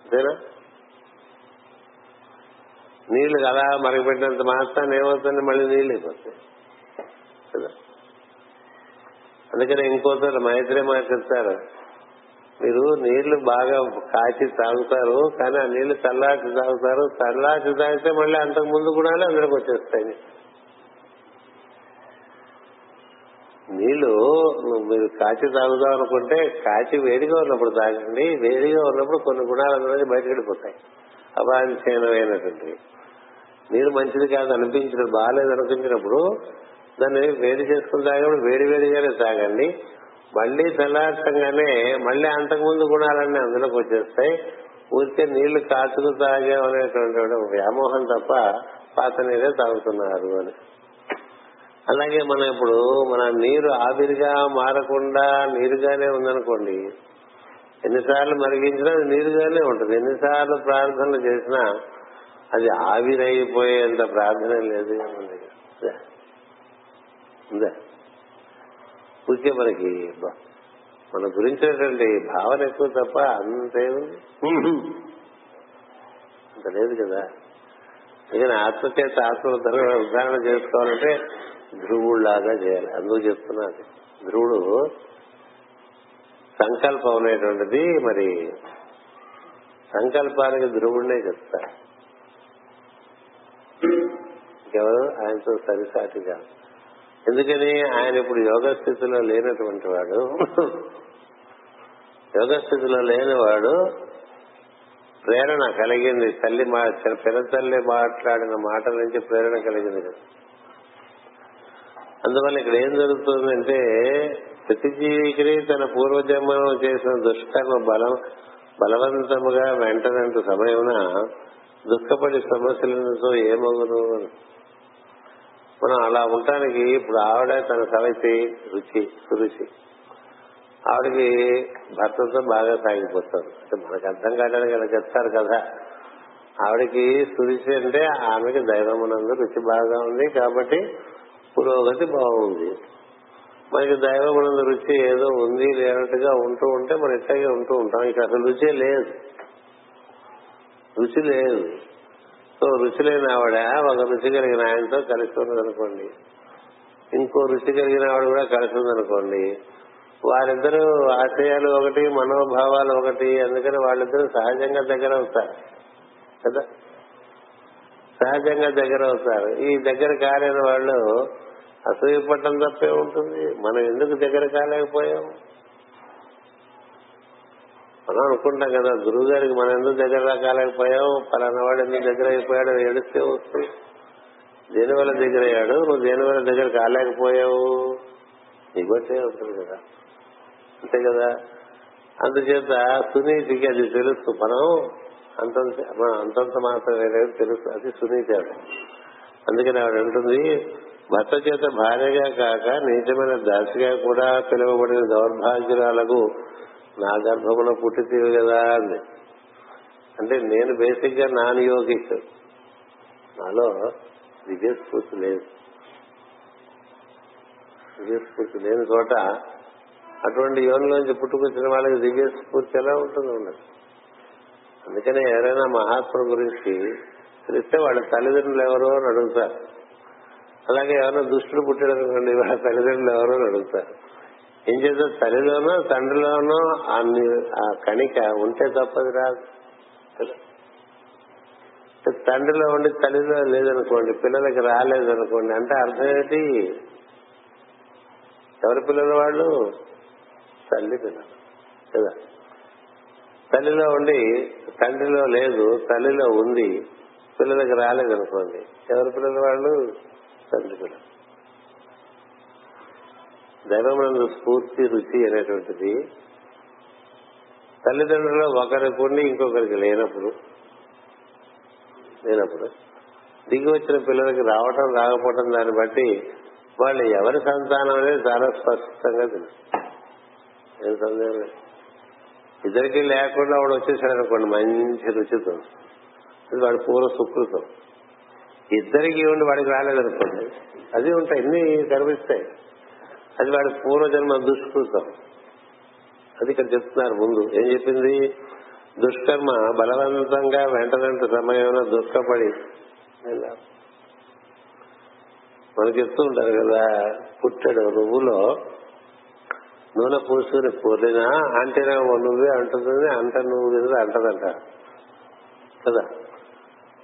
అంతేనా? నీళ్లు అలా మరగబెట్టినంత మాత్రాన్ని ఏమవుతుంది, మళ్ళీ నీళ్ళు అయిపోతాయి కదా. అందుకని ఇంకోసారి మైత్రే మాట చెప్తారు, మీరు నీళ్లు బాగా కాచి తాగుతారు, కానీ ఆ నీళ్లు చల్లార్చి తాగుతారు, చల్లార్చి తాగితే మళ్ళీ అంతకు ముందు కూడా అందరికి వచ్చేస్తాయి. నీళ్లు మీరు కాచి తాగుదాం అనుకుంటే కాచి వేడిగా ఉన్నప్పుడు తాగండి, వేడిగా ఉన్నప్పుడు కొన్ని గుణాలు అందరూ బయటకెళ్ళిపోతాయి, అవాంఛనీయమైనటువంటివి. నీరు మంచిది కాదు అనిపించిన, బాగాలేదు అనిపించినప్పుడు దాన్ని వేడి చేసుకుని తాగినప్పుడు వేడి వేడిగానే తాగండి. మళ్లీ చల్లార్చంగానే మళ్లీ అంతకుముందు గుణాలన్నీ అందులోకి వచ్చేస్తాయి. ఊరికే నీళ్లు కాచుకు తాగాం అనేటువంటి వ్యామోహం తప్ప పాత నీరే తాగుతున్నారు అని. అలాగే మనం ఇప్పుడు మన నీరు ఆవిరిగా మారకుండా నీరుగానే ఉందనుకోండి, ఎన్నిసార్లు మరిగించినా నీరుగానే ఉంటుంది, ఎన్నిసార్లు ప్రార్థనలు చేసినా అది ఆవిరైపోయేంత ప్రార్థన లేదు. ఊరికే మనకి మన గురించినటువంటి భావన ఎక్కువ తప్ప అంతేముంది, అంత లేదు కదా. అందుకని ఆత్మచేత ఆత్మోద్ధరణ ఉదాహరణ చేసుకోవాలంటే ధ్రువుడిలాగా చేయాలి. అందుకు చెప్తున్నా, ధ్రువుడు సంకల్పం అనేటువంటిది, మరి సంకల్పానికి ధ్రువుడినే చెప్తారు, ఎవరు ఆయనతో సరిసాటిగా. ఎందుకని ఆయన ఇప్పుడు యోగ స్థితిలో లేనటువంటి వాడు. యోగ స్థితిలో లేనివాడు ప్రేరణ కలిగింది, తల్లి మా పిల్లతల్లి మాట్లాడిన మాటల నుంచి ప్రేరణ కలిగింది కదా. అందువల్ల ఇక్కడ ఏం జరుగుతుందంటే ప్రతి జీవికి తన పూర్వజన్మలో చేసిన దుష్కర్మ బలం బలవంతముగా వెంటనంత సమయమున దుఃఖపడి సమస్యలతో ఏమగును. మనం అలా ఉండటానికి ఇప్పుడు ఆవిడ తన సవతి రుచి సురుచి ఆవిడకి భర్తతో బాగా సాగిపోతుంది అంటే మనకు అర్థం కావడానికి అలా చెప్తారు కదా. ఆవిడకి సురుచి అంటే ఆమెకి దైవమునందు రుచి బాగా ఉంది కాబట్టి పురోగతి బాగుంది. మనకి దైవమునందు రుచి ఏదో ఉంది లేనట్టుగా ఉంటూ ఉంటే మనం ఇట్లాగే ఉంటూ ఉంటాం. ఇక అసలు రుచి లేదు, రుచి లేదు. సో రుచి లేని ఆవిడ ఒక రుచి కలిగిన ఆయనతో కలిసి ఉన్నదనుకోండి, ఇంకో రుచి కలిగిన ఆవిడ కూడా కలిసి ఉందనుకోండి, వారిద్దరూ ఆశయాలు ఒకటి, మనోభావాలు ఒకటి, అందుకని వాళ్ళిద్దరూ సహజంగా దగ్గర అవుతారు కదా, సహజంగా దగ్గర అవుతారు. ఈ దగ్గర కాలేని వాళ్ళు అసూయ పట్టడం తప్పే ఉంటుంది. మనం ఎందుకు దగ్గర కాలేకపోయాం? మనం అనుకుంటాం కదా, గురువు గారికి మనం ఎందుకు దగ్గర కాలేకపోయాం, పలానా వాడు ఎందుకు దగ్గర అయిపోయాడు, ఏడిస్తే వస్తుంది, దేనివల్ల దగ్గర అయ్యాడు, నువ్వు దేనివల్ల దగ్గర కాలేకపోయావు, ఇవ్వటే ఉంటుంది కదా, అంతే కదా. అందుచేత సునీతికి అది తెలుసు, మనం అంతంత మనం అంతంత మాత్రమే తెలుసు, అది సునీతి ఆవిడ. అందుకని ఆవిడ ఉంటుంది, భర్త చేత భార్యగా కాక నిజమైన దాసిగా కూడా పిలువబడిన దౌర్భాగ్యురాలకు నా గర్భంలో పుట్టితీవి కదా అంది. అంటే నేను బేసిక్ గా నాన్ యోగి, నాలో దివ్యస్ఫూర్తి లేదు. దివ్యస్ఫూర్తి లేని చోట అటువంటి యోనిలోంచి పుట్టుకొచ్చిన వాళ్ళకి దివ్యస్ఫూర్తి ఎలా ఉంటుందో ఉండదు. అందుకనే ఎవరైనా మహాత్ముల గురించి తెలిస్తే వాళ్ళ తల్లిదండ్రులు ఎవరో అని అడుగుతారు. అలాగే ఎవరైనా దుష్టుడు పుట్టాడనుకోండి, వాళ్ళ తల్లిదండ్రులు ఎవరో అని అడుగుతారు. ఏం చేస్తే తల్లిలోనో తండ్రిలోనో అన్ని ఆ కణిక ఉంటే తప్పదు రాదు. తండ్రిలో ఉండి తల్లిలో లేదనుకోండి, పిల్లలకి రాలేదనుకోండి, అంటే అర్థం ఏంటి? ఎవరి పిల్లలు వాళ్ళు? తల్లి పిల్లలు కదా. తల్లిలో ఉండి తండ్రిలో లేదు, తల్లిలో ఉంది, పిల్లలకి రాలేదనుకోండి, ఎవరి పిల్లలు వాళ్ళు? తండ్రి పిల్లలు. దైవమునందు స్ఫూర్తి రుచి అనేటువంటిది తల్లిదండ్రులు ఒకరికి ఉండి ఇంకొకరికి లేనప్పుడు లేనప్పుడు దిగి వచ్చిన పిల్లలకి రావటం రాకపోవటం దాన్ని బట్టి వాళ్ళు ఎవరి సంతానం అనేది చాలా స్పష్టంగా తెలుసు. ఏం సందేహం లేదు. ఇద్దరికి లేకుండా వాడు వచ్చేసాడు అనుకోండి, మంచి రుచితో, అది వాడు పూర్వ సుకృతం. ఇద్దరికి ఇవ్వండి, వాడికి రాలేదనుకోండి, అది ఉంటాయి ఇన్ని కనిపిస్తాయి. అది వాడి పూర్వజన్మ దుష్కృతం. అది ఇక్కడ చెప్తున్నారు. ముందు ఏం చెప్పింది? దుష్కర్మ బలవంతంగా వెంట వెంట సమయంలో దుఃఖపడి, మనకి చెప్తూ ఉంటారు కదా, పుట్టడు నువ్వులో నూనె పూసుకుని పూర్లినా అంటేనే నువ్వే అంటుంది, అంట నువ్వు తినదు అంటదంట కదా.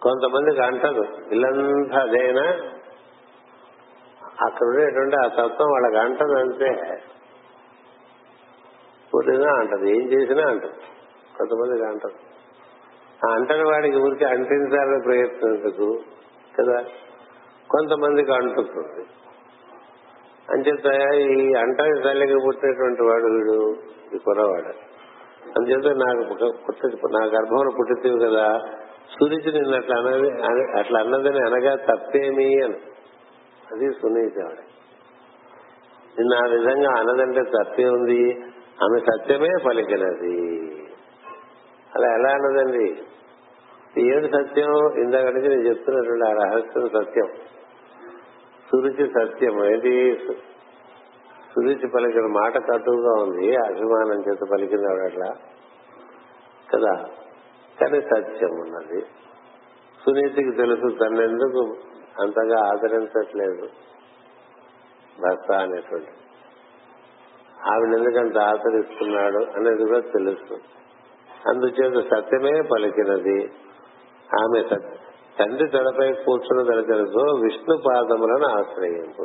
కొంతమందికి అంటదు, ఇల్లంతా అదైనా అక్కడ ఉండేటువంటి ఆ తత్వం వాళ్ళకి అంటది. అంటే పూర్లినా అంటది, ఏం చేసినా అంటది, కొంతమందికి అంటదు. ఆ అంటని వాడికి ఊరికి అంటించాలని ప్రయత్నించదు కదా, కొంతమందికి అంటుతుంది. అంచేత ఈ అంటని తల్లికి పుట్టినటువంటి వాడు వీడు, ఈ కుర్రవాడు. అంచేత నాకు పుట్ట నా గర్భంలో పుట్టితేవు కదా, సురుచి నిన్ను అట్లా అన్నది అట్లా అన్నదని అనగా తప్పేమీ అని. అది సునీతి. ఆవిడ నిన్ను ఆ విధంగా అన్నదంటే తప్పే ఉంది, ఆమె సత్యమే పలికినది. అలా ఎలా అన్నదండి? ఏడు సత్యం? ఇందాక నుంచి నేను చెప్తున్నటువంటి ఆ రహస్యం సత్యం, సురుచి సత్యం. ఏంటి? సురుచి పలికిన మాట కటువుగా ఉంది, అభిమానం చేత పలికింది ఆవిడ అట్లా కదా, కానీ సత్యం ఉన్నది. సునీతికి తెలుసు తనెందుకు అంతగా ఆదరించట్లేదు భర్త అనేటువంటి, ఆవిడ ఎందుకంత ఆదరిస్తున్నాడు అనేది కూడా తెలుసు. అందుచేత సత్యమే పలికినది. ఆమె తండ్రి తలపై కూర్చున్న తల తెలుసు, విష్ణు పాదములను ఆశ్రయింపు.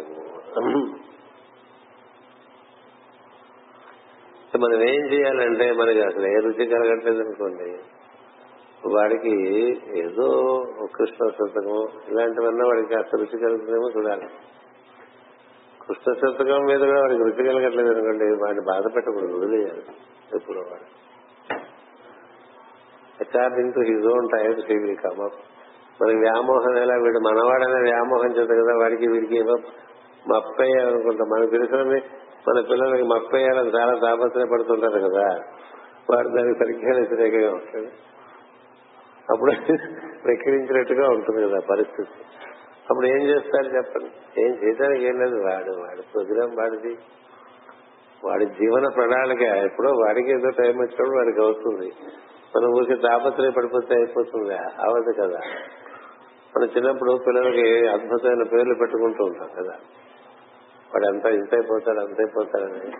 మనం ఏం చేయాలంటే, మనకి అసలు ఏ రుచి కలగట్లేదు అనుకోండి, వాడికి ఏదో కృష్ణ శతకం ఇలాంటివన్నా వాడికి అసలు రుచి కలుగుతుందేమో చూడాలి. కృష్ణ శతకం మీద కూడా వాడికి రుచి కలగట్లేదు అనుకోండి, వాడిని బాధ పెట్టకూడదు, వదిలేయాలి. ఎప్పుడు వాడు according to his own time he will come up. మనకి వ్యామోహం ఎలా? వీడు మనవాడనే వ్యామోహం చేత కదా వాడికి వీడికి మప్పేయాలనుకుంటా. మనకు తెలిసినవి మన పిల్లలకి మప్పేయాలని చాలా తాపత్రయ పడుతుంటారు కదా, వాడు దానికి సరిగ్గా వ్యతిరేకంగా ఉంటాడు. అప్పుడు వెక్కిరించినట్టుగా ఉంటుంది కదా పరిస్థితి. అప్పుడు ఏం చేస్తారు చెప్పండి? ఏం చేయడానికి ఏం లేదు. వాడు వాడి ప్రోగ్రాం వాడిది, వాడి జీవన ప్రణాళిక. ఎప్పుడో వాడికి ఏదో టైం వచ్చినప్పుడు వాడికి అవుతుంది. మనం ఊరికి తాపత్రయ పడిపోతే అయిపోతుంది, అవదు కదా. మనం చిన్నప్పుడు పిల్లలకి అద్భుతమైన పేర్లు పెట్టుకుంటూ ఉంటాం కదా, వాడు ఎంత ఇంతైపోతాడు అంతైపోతాడని.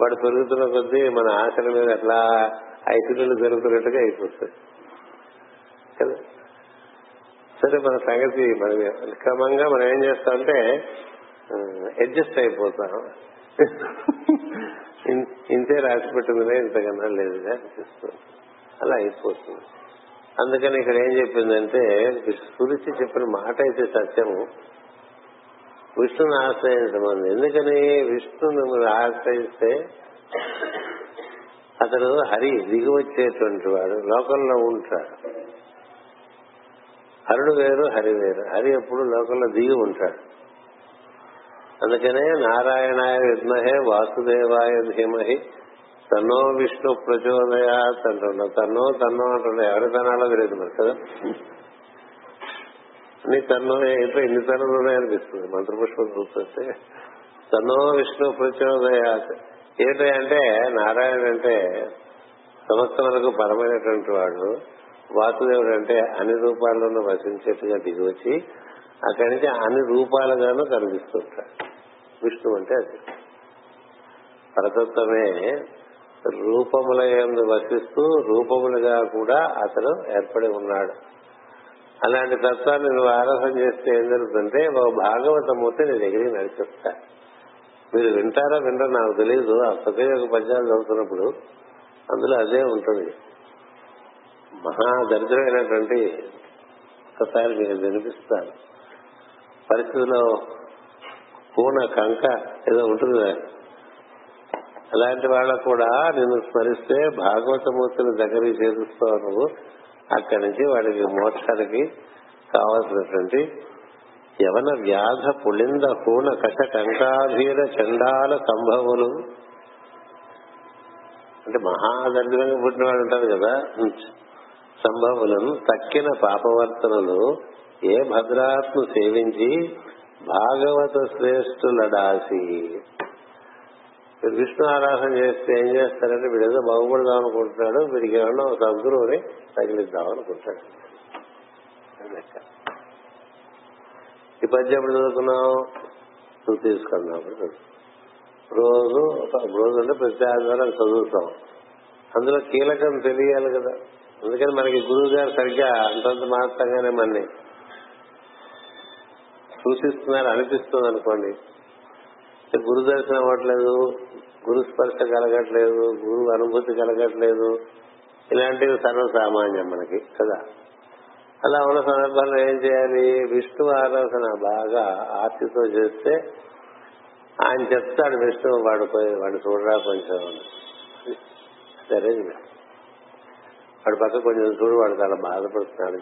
వాడు పెరుగుతున్న కొద్దీ మన ఆశల మీద అట్లా ఐశ్వర్యలు జరుగుతున్నట్టుగా అయిపోతుంది కదా. సరే, మన సంగతి మనం క్రమంగా మనం ఏం చేస్తామంటే అడ్జస్ట్ అయిపోతాం. ఇంతే రాసి పెట్టుకునే ఇంతకన్నా లేదుగా అనిపిస్తుంది, అలా అయిపోతుంది. అందుకని ఇక్కడ ఏం చెప్పిందంటే, సురుచి చెప్పిన మాట అయితే సత్యము, విష్ణుని ఆశ్రయించమంది. ఎందుకని? విష్ణుని ఆశ్రయిస్తే అతను హరి దిగి వచ్చేటువంటి వాడు, లోకంలో ఉంటాడు. హరుడు వేరు, హరి వేరు. హరి ఎప్పుడు లోకంలో దిగి ఉంటాడు. అందుకనే నారాయణాయ విద్మహే వాసుదేవాయ ధీమహి తన్నో విష్ణు ప్రచోదయాత్ అంటున్నా. తన్నో తన్నో అంటున్నా, ఎవరి తనాలో తెలియదు మరి కదా. అన్ని తన్నో అయితే ఎన్ని తనులు ఉన్నాయనిపిస్తుంది మంత్రపుష్పం చూస్తే. తన్నో విష్ణు ప్రచోదయాత్ ఏంటి అంటే, నారాయణ అంటే సమస్తమునకు పరమైనటువంటి వాడు, వాసుదేవుడు అంటే అన్ని రూపాల్లోనూ వసించేట్టుగా దిగివచ్చి అక్కడి నుంచి అన్ని రూపాలుగాను కనిపిస్తుంటాడు. విష్ణు అంటే అది పరతత్వమే, రూపముల యందు వసిస్తూ రూపములుగా కూడా అతను ఏర్పడి ఉన్నాడు. అలాంటి తత్వాన్ని నువ్వు ఆరాధన చేస్తే ఏం జరుగుతుంటే, ఒక భాగవతమూర్తి నీ దగ్గరికి నడిచేస్తా. మీరు వింటారో వింటారో నాకు తెలియదు. ఆ ప్రతి ఒక్క పద్యాలు చదువుతున్నప్పుడు అందులో అదే ఉంటుంది. మహా దరిద్రమైనటువంటి ఒకసారి నేను వినిపిస్తాను. పరిస్థితిలో పూన కంక ఏదో ఉంటుంది, అలాంటి వాళ్ళకు కూడా నిన్ను స్మరిస్తే భాగవతమూర్తుల దగ్గరికి చేరుస్తావు నువ్వు. అక్కడి నుంచి వాడికి మోక్షానికి కావాల్సినటువంటి యవన వ్యాధ పులింద హూణ కష కంకాధీర చండాల సంభవులు అంటే మహాదర్శనంగా పుట్టినవాడు ఉంటారు కదా, సంభవులను తక్కిన పాపవర్తనలు ఏ భద్రాత్మ సేవించి భాగవత శ్రేష్ఠులడాసి. మీరు విష్ణు ఆరాధన చేస్తే ఏం చేస్తారంటే వీడేదో బాగుపడదాం అనుకుంటున్నాడు, వీడికి ఏమన్నా సద్గురువుని తగిలిద్దాం అనుకుంటాడు. ఈ పద్యం ఎప్పుడు చదువుకున్నావు నువ్వు తీసుకున్నావు, రోజు రోజు అంటే ప్రతి ఆధారం చదువుతాం. అందులో కీలకం తెలియాలి కదా. అందుకని మనకి గురువు గారు సరిగ్గా అంతంత మాత్రంగానే మనని సూచిస్తున్నారు అనిపిస్తుంది అనుకోండి. గురు దర్శనం అవ్వట్లేదు, గురు స్పర్శ కలగట్లేదు, గురు అనుభూతి కలగట్లేదు, ఇలాంటివి సర్వసామాన్యం మనకి కదా. అలా ఉన్న సందర్భంలో ఏం చేయాలి, విష్ణు ఆరాధన బాగా ఆర్తితో చేస్తే ఆయన చెప్తాడు, విష్ణు వాడిపోయి వాడు చూడరా కొంచెం, సరే వాడి పక్క కొంచెం చూడు, వాడు చాలా బాధపడుతున్నాడు.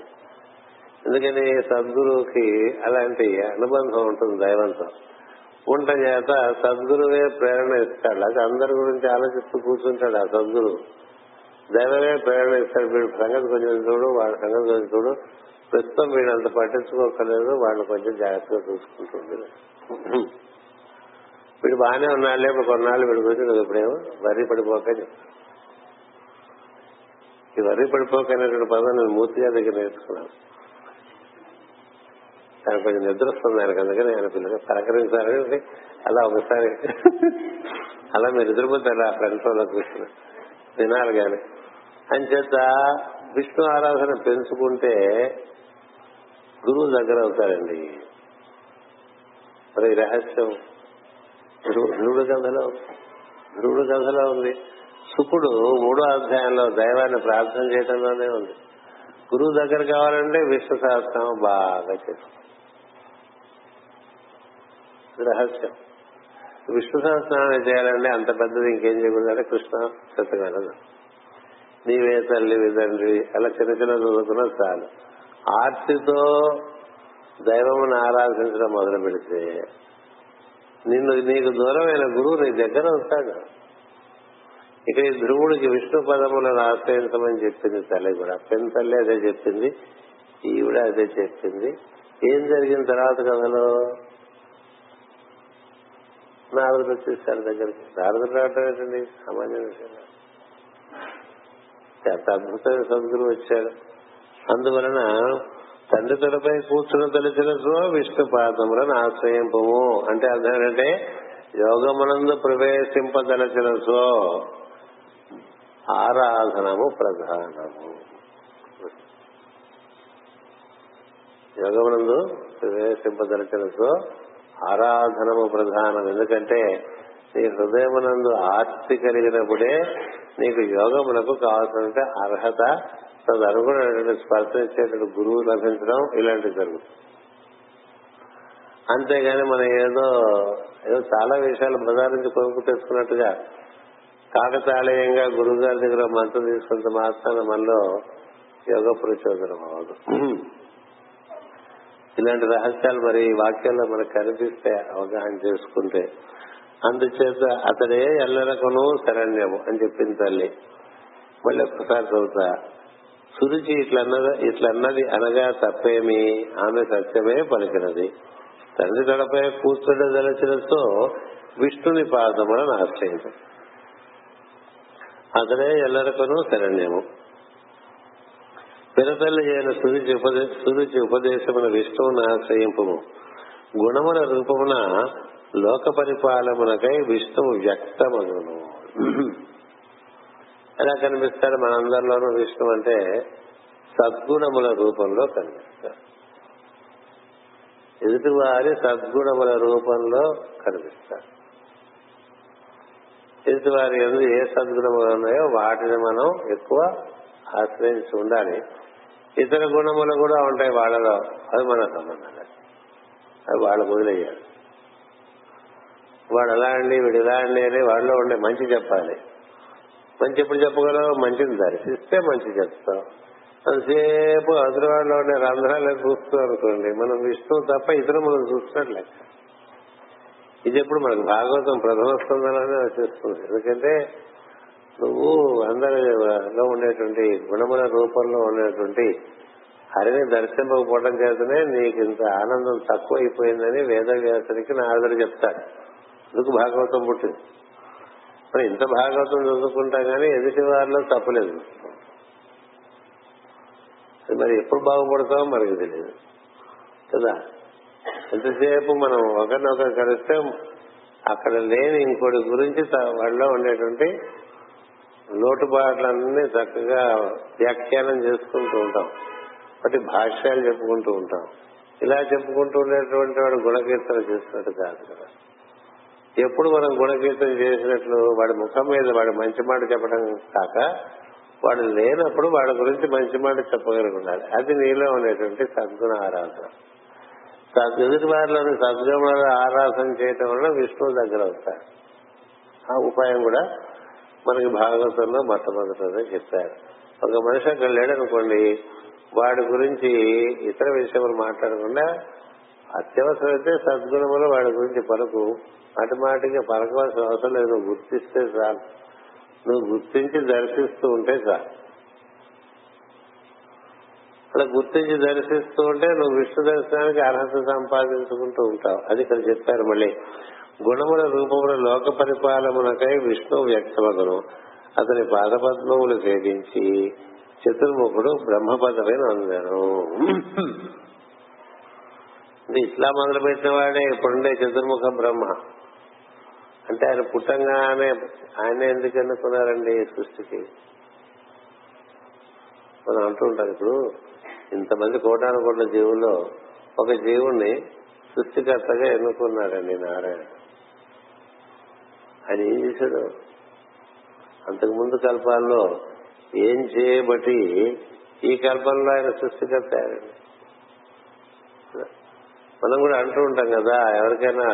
ఎందుకని సద్గురువుకి అలాంటి అనుబంధం ఉంటుంది దైవంతో. ఉంట చేత సద్గురువే ప్రేరణ ఇస్తాడు. అది అందరి గురించి ఆలోచిస్తూ కూర్చుంటాడు ఆ సద్గురువు, దైవమే ప్రేరణ ఇస్తాడు. వీడు సంగతి కొంచెం చూడు, వాడి సంగతి కొంచెం చూడు, ప్రస్తుతం వీడు అంత పట్టించుకోకలేదు, వాళ్ళు కొంచెం జాగ్రత్తగా చూసుకుంటుంది, వీడు బాగానే ఉన్నాళ్ళే ఇప్పుడు కొన్నాళ్ళు వీడి గురించి నువ్వు ఇప్పుడేమో వరి పడిపోక చెప్తాను. ఈ వరి పడిపోక అనేటువంటి పదం నేను మూర్తిగా దగ్గర నేర్చుకున్నాను. ఆయన కొంచెం నిద్ర వస్తుంది ఆయనకు, అందుకని ఆయన పిల్లలు సహకరించాలని అలా ఒకసారి అలా మీరు నిద్రపోతే అలా ఫ్రెండ్స్ లో కూర్చున్నారు వినాలి. కానీ అంచేత విష్ణు ఆరాధన పెంచుకుంటే గురువు దగ్గర అవుతారండి. మరి రహస్యం ధ్రువుడు కథలో ధ్రువుడు కథలో ఉంది. శుకుడు మూడో అధ్యాయంలో దైవాన్ని ప్రార్థన చేయడంలోనే ఉంది. గురువు దగ్గర కావాలంటే విష్ణు సహస్రం బాగా చేస్తుంది రహస్యం. విష్ణు సహస్రనామం చేయాలంటే అంత పెద్దది ఇంకేం చేయకూడదంటే కృష్ణ శతకం, నీవే తల్లి విదండ్రి, అలా చిన్న చిన్న చదువుకున్నా చాలు. ఆర్తితో దైవమును ఆరాధించడం మొదలు పెడితే నిన్ను నీకు దూరమైన గురువు నీ దగ్గర వస్తాడు. ఇక్కడ ఈ ధ్రువుడికి విష్ణు పదములను ఆశ్రయించమని చెప్పింది తల్లి కూడా, పెన్ తల్లి అదే చెప్పింది, ఈవిడ అదే చెప్పింది. ఏం జరిగిన తర్వాత కథలో నారదుడు వచ్చేసాడు దగ్గరికి. నారదుడు రావటం ఏంటండి సామాన్య విషయం. అద్భుతమైన సద్గురువు వచ్చాడు. అందువలన తండ్రి తలపై కూర్చుని తలచిన విష్ణు పాదములను ఆశ్రయింపము అంటే అర్థం ఏంటంటే యోగమునందు ప్రవేశింపదలచిన సో ఆరాధనము ప్రధానము. యోగమునందు ప్రవేశింపదలచిన సో ఆరాధనము ప్రధానం. ఎందుకంటే నీ హృదయమునందు ఆర్తి కలిగినప్పుడే నీకు యోగములకు కావాల్సిన అర్హత తదనుగుణమైన స్పర్శించేటువంటి గురువు లభించడం ఇలాంటివి జరుగుతుంది. అంతేగాని మనం ఏదో ఏదో చాలా విషయాలు బజారు నుంచి కొనుక్కుంటేసుకున్నట్టుగా కాకతాళీయంగా గురువు గారి దగ్గర మంత్రం తీసుకున్నంత మాత్రాన మనలో యోగ ప్రచోదనం అవ్వదు. ఇలాంటి రహస్యాలు మరి వాక్యాల్లో మనకు కనిపిస్తే అవగాహన చేసుకుంటే, అందుచేత అతడే ఎల్లరకును శరణ్యము అని చెప్పింది తల్లి. మళ్ళీ ఒక్కసారి చదువుతా, సురుచి ఇట్లన్న ఇట్లన్నది అనగా తప్పేమి, ఆమె సత్యమే పలికినది. తండ్రి తలపై కూర్చుండే దలచనతో విష్ణుని పాదములను ఆశ్రయించు, అతడే ఎల్లరకును శరణ్యము. పిరతల్లి అయిన సురుచి సురుచి ఉపదేశమున విష్ణువును ఆశ్రయింపము. గుణముల రూపమున లోక పరిపాలమునకై విష్ణువు వ్యక్తమగును. ఎలా కనిపిస్తాడు మనందరిలోనూ విష్ణువు అంటే సద్గుణముల రూపంలో కనిపిస్తాడు. ఎదుటివారి సద్గుణముల రూపంలో కనిపిస్తాడు. ఎదుటివారి ఎందుకు ఏ సద్గుణములు ఉన్నాయో వాటిని మనం ఎక్కువ ఆశ్రయించి ఉండాలి. ఇతర గుణములు కూడా ఉంటాయి వాళ్ళలో, అది మన సంబంధం, అది వాళ్ళు వదిలేయాలి. వాడు ఎలా అండి వీడు ఇలా అండి అని వాళ్ళలో ఉండే మంచి చెప్పాలి. మంచి ఎప్పుడు చెప్పగలవు, మంచిని దర్శిస్తే మంచి చెప్తాం. అంతసేపు అదరవాడలో ఉండే రంధ్రాలు చూస్తాం అనుకోండి, మనం విష్ణువు తప్ప ఇతర మనం చూస్తున్నట్లే. ఇది ఎప్పుడు మనకు భాగవతం ప్రథమ స్కంధంలోనే వచ్చేస్తుంది. ఎందుకంటే నువ్వు అందరిలో ఉండేటువంటి గుణముల రూపంలో ఉండేటువంటి హరిని దర్శింపకపోవడం చేతనే నీకు ఇంత ఆనందం తక్కువ అయిపోయిందని వేదవ్యాసునికి నారదుడు చెప్తాడు. అందుకు భాగవతం పుట్టింది. మరి ఇంత భాగవతం చదువుకుంటా గానీ ఎదుటి వారిలో తప్పలేదు. మరి ఎప్పుడు బాగుపడతామో మనకి తెలియదు కదా. ఎంతసేపు మనం ఒకరినొకరు కలిస్తే అక్కడ లేని ఇంకోటి గురించి వాళ్ళలో ఉండేటువంటి లోటుబాట్లన్నీ చక్కగా వ్యాఖ్యానం చేసుకుంటూ ఉంటాం, వాటి భాష్యాలు చెప్పుకుంటూ ఉంటాం. ఇలా చెప్పుకుంటూ ఉండేటువంటి వాడు గుణకీర్తన చేసినట్టు కాదు కదా. ఎప్పుడు మనం గుణకీర్తన చేసినట్లు వాడి ముఖం మీద వాడు మంచి మాట చెప్పడం కాక, వాడు లేనప్పుడు వాడి గురించి మంచి మాట చెప్పగలిగి ఉండాలి. అది నీలో ఉండేటువంటి సద్గుణ ఆరాధన. ఎదుటి వారిలోని సద్గుణ ఆరాధన చేయటం వలన విష్ణువు దగ్గర అవుతారు. ఆ ఉపాయం కూడా మనకి భాగవతంలో మొట్టమొదటిగా చెప్పారు. ఒక మనిషి అక్కడ లేడనుకోండి, వాడి గురించి ఇతర విషయములు మాట్లాడకుండా అత్యవసరమైతే సద్గుణములు వాడి గురించి పలుకు. అటుమాటిగా పలకవలసిన అవసరం లేదు. నువ్వు గుర్తిస్తే చాలు, నువ్వు గుర్తించి దర్శిస్తూ ఉంటే చాలు. అలా గుర్తించి దర్శిస్తూ ఉంటే నువ్వు విష్ణు దర్శనానికి అర్హత సంపాదించుకుంటూ ఉంటావు. అది ఇక్కడ చెప్పారు. మళ్ళీ గుణముల రూపముల లోక పరిపాలమునకై విష్ణు వ్యక్తమగును. అతని పాదపద్మములు సేవించి చతుర్ముఖుడు బ్రహ్మపదమైన అందను. ఇది ఇట్లా మొదలుపెట్టిన వాడే ఇప్పుడుండే చతుర్ముఖ బ్రహ్మ. అంటే ఆయన పుట్టంగానే ఆయనే ఎందుకు ఎన్నుకున్నారండి సృష్టికి? మనం అంటూ ఉంటాం, ఇప్పుడు ఇంతమంది కోటాను కోట్ల జీవుల్లో ఒక జీవుణ్ణి సృష్టికర్తగా ఎన్నుకున్నాడండి నారాయణ. ఆయన ఏం చేశాడు? అంతకుముందు కల్పాల్లో ఏం చేయబట్టి ఈ కల్పంలో ఆయన సృష్టికర్త అయ్యాడండి. మనం కూడా అంటూ ఉంటాం కదా, ఎవరికైనా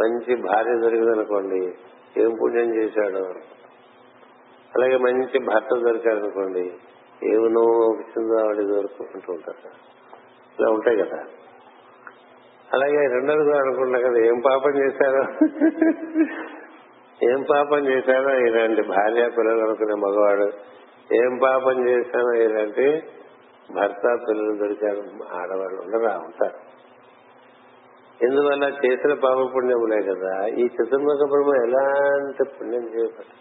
మంచి భార్య దొరికిందనుకోండి, ఏం పుణ్యం చేశాడు. అలాగే మంచి భర్త దొరికాడనుకోండి, ఏమి నువ్వు వచ్చిందో వాడి దొరుకుంటూ ఉంటారు. ఇలా ఉంటాయి కదా. అలాగే రెండోది అనుకుంటా కదా, ఏం పాపం చేశారో ఏం పాపం చేశారో ఇలాంటి భార్య పిల్లలు అనుకునే మగవాడు, ఏం పాపం చేశానో ఇలాంటి భర్త పిల్లలు దొరికారు ఆడవాళ్ళు ఉండరా, ఉంటారు. ఎందువల్ల? చేసిన పాప పుణ్యములే కదా. ఈ చతుర్ముఖ బ్రహ్మ ఎలాంటి పుణ్యం చేయబడి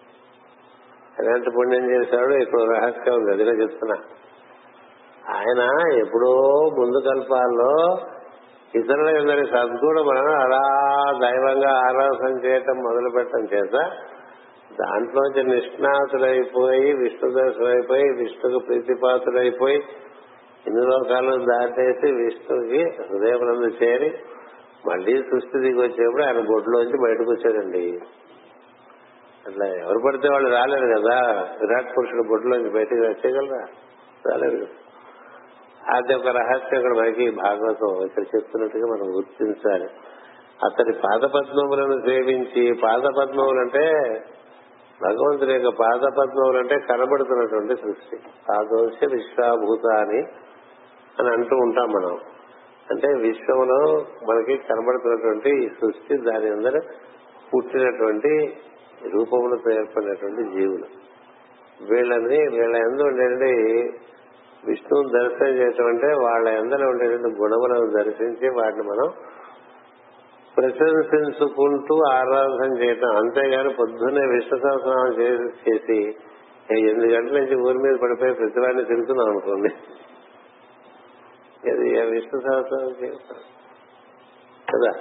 ఎలాంటి పుణ్యం చేశాడో ఇక్కడ రహస్యం ఉంది. అదిగా చెప్తున్నా. ఆయన ఎప్పుడో ముందు కల్పాల్లో ఇతరుల అందరి సద్గుణ మనం అలా దైవంగా ఆరాధన చేయటం మొదలు పెట్టడం చేత దాంట్లోంచి నిష్ణాతులైపోయి విష్ణు దర్శనం అయిపోయి విష్ణుకు ప్రీతిపాత్రులైపోయి ఇన్ని లోకాలు దాటేసి విష్ణుకి హృదయమునందు చేరి మళ్లీ సృష్టి దిగి వచ్చేప్పుడు ఆయన బొడ్లోంచి బయటకు వచ్చాడండి. అట్లా ఎవరు పడితే వాళ్ళు రాలేరు కదా. విరాట్ పురుషుడు బొడ్లోంచి బయటకు వచ్చేయగలరా? రాలేరు. అది ఒక రహస్యం ఇక్కడ మనకి భాగవతం ఇక్కడ చెప్తున్నట్టుగా మనం గుర్తించాలి. అతని పాదపద్మములను సేవించి, పాదపద్మములంటే భగవంతుని యొక్క పాదపద్మములంటే కనబడుతున్నటువంటి సృష్టి. పాదోశ విశ్వభూతాన్ని అని అంటూ ఉంటాం మనం. అంటే విశ్వంలో మనకి కనబడుతున్నటువంటి ఈ సృష్టి, దాని అందరూ పుట్టినటువంటి రూపములతో ఏర్పడినటువంటి జీవులు, వీళ్ళని వీళ్ళ ఎందు ఉండేటువంటి విష్ణువుని దర్శనం చేయటం అంటే వాళ్ళ ఎందరూ ఉండేటువంటి గుణములను దర్శించి వాటిని మనం ప్రశంసించుకుంటూ ఆరాధన చేయటం. అంతేగాని పొద్దున్నే విష్ణు సహస్రనామం చేసి ఎనిమిది గంటల నుంచి ఊరి మీద పడిపోయి ప్రతి వాడిని తిరుగుతున్నాం అనుకోండి, అది విష్ణు సహస్రనామం చేస్తాం కదా.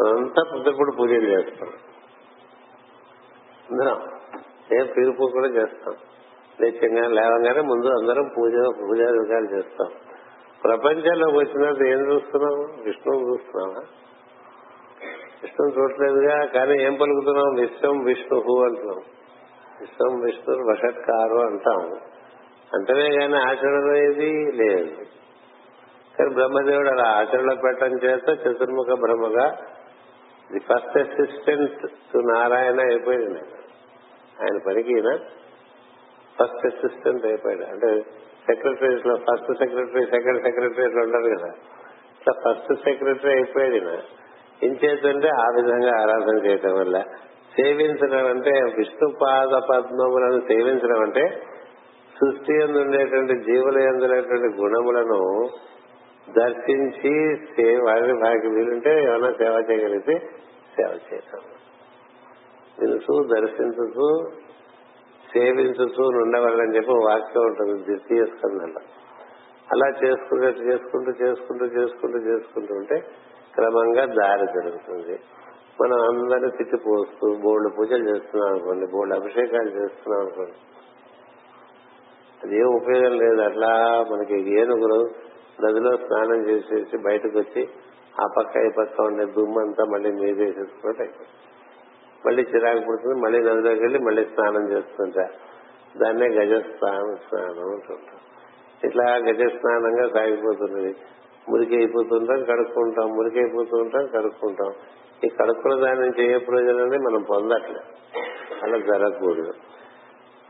మనంతా పొద్దుప్పుడు పూజలు చేస్తాం, అందరం ఏం పిలుపు కూడా చేస్తాం. నిత్యంగా లేవగానే ముందు అందరం పూజ పూజాధికాలు చేస్తాం. ప్రపంచంలోకి వచ్చినట్టు ఏం చూస్తున్నాము? విష్ణువు చూస్తున్నావా? విష్ణువు చూడలేదుగా. కానీ ఏం పలుకుతున్నాం? విశ్వం విష్ణువు అంటున్నాం. విశ్వం విష్ణు వషట్కారు అంటాం. అంటేనే కానీ ఆచరణలో ఏది లేదు. కానీ బ్రహ్మదేవుడు అలా ఆచరణలో పెట్టడం చేత చతుర్ముఖ బ్రహ్మగా the first assistant to Narayana అయిపోయింది. ఆయన పనికి ఈయన ఫస్ట్ అసిస్టెంట్ అయిపోయాడు. అంటే సెక్రటరీస్ లో ఫస్ట్ సెక్రటరీ, సెకండ్ సెక్రటరీస్ లో ఉండరు కదా, ఇట్లా ఫస్ట్ సెక్రటరీ అయిపోయాడు ఈయన. ఇంచేతంటే ఆ విధంగా ఆరాధన చేయటం వల్ల సేవించడం అంటే విష్ణు పాద పద్మములను సేవించడం అంటే సృష్టి ఎందుండేటువంటి జీవుల ఎందున్నటువంటి గుణములను దర్శించి వారిని వారికి వీలుంటే ఏమైనా సేవ చేయగలిగితే సేవ చేశాం. తెలుసు దర్శించు సేవించు ఉండవాలని చెప్పి వాక్యం ఉంటుంది ద్వితీయ స్కందంలో. అలా చేసుకున్నట్టు చేసుకుంటూ చేసుకుంటూ చేసుకుంటూ చేసుకుంటూ ఉంటే క్రమంగా దారి జరుగుతుంది. మనం అందరినీ తిట్టిపోస్తూ బోర్డు పూజలు చేస్తున్నాం అనుకోండి, బోర్డు అభిషేకాలు చేస్తున్నాం అనుకోండి, అదేం ఉపయోగం లేదు. అట్లా మనకి ఏనుగులు నదిలో స్నానం చేసేసి బయటకు వచ్చి ఆ పక్క ఈ పక్క ఉండే దుమ్మంతా మళ్ళీ మీదేసేసుకున్నట్టు అయిపోతుంది. మళ్ళీ చిరాకు పుడుతుంది, మళ్ళీ నదిలోకి వెళ్ళి మళ్ళీ స్నానం చేస్తుంటారు. దాన్నే గజ స్నానం స్నానం అంటుంటాం. ఇట్లా గజ స్నానంగా సాగిపోతున్నది. మురికి అయిపోతుంటాం, కడుక్కుంటాం, మురికి అయిపోతుంటాం, కడుక్కుంటాం. ఈ కడుక్కుల దాని నుంచి ఏ ప్రయోజనాన్ని మనం పొందట్లేదు. అలా జరగకూడదు.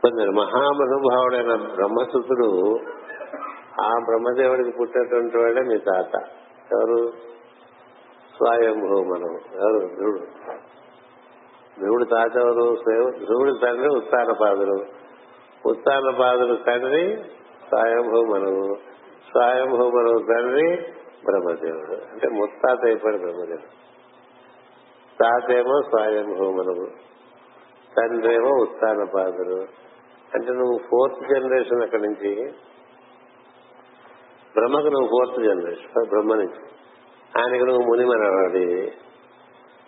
కొందరు మహామనుభావుడైన బ్రహ్మసుతుడు, ఆ బ్రహ్మదేవుడికి పుట్టినటువంటి వాడే మీ తాత. ఎవరు? స్వయంభూ. మనం ఎవరు? ధ్రువుడు. ధ్రువుడు తాత ఎవరు? ధ్రువుడి తండ్రి ఉత్తానపాదుడు, ఉత్తానపాదుడు తండ్రి స్వయంభూ మనవు, స్వయంభూ మనవు తండ్రి బ్రహ్మదేవుడు. అంటే ముత్తాత అయిపోయాడు బ్రహ్మదేవుడు. తాతేమో స్వయంభూ మనవు, తండ్రి ఏమో ఉత్తానపాదుడు. అంటే నువ్వు ఫోర్త్ జనరేషన్ అక్కడి నుంచి. బ్రహ్మకు నువ్వు ఫోర్త్ జనరేషన్, బ్రహ్మ నుంచి. ఆయనకి నువ్వు ముని మనవాడి.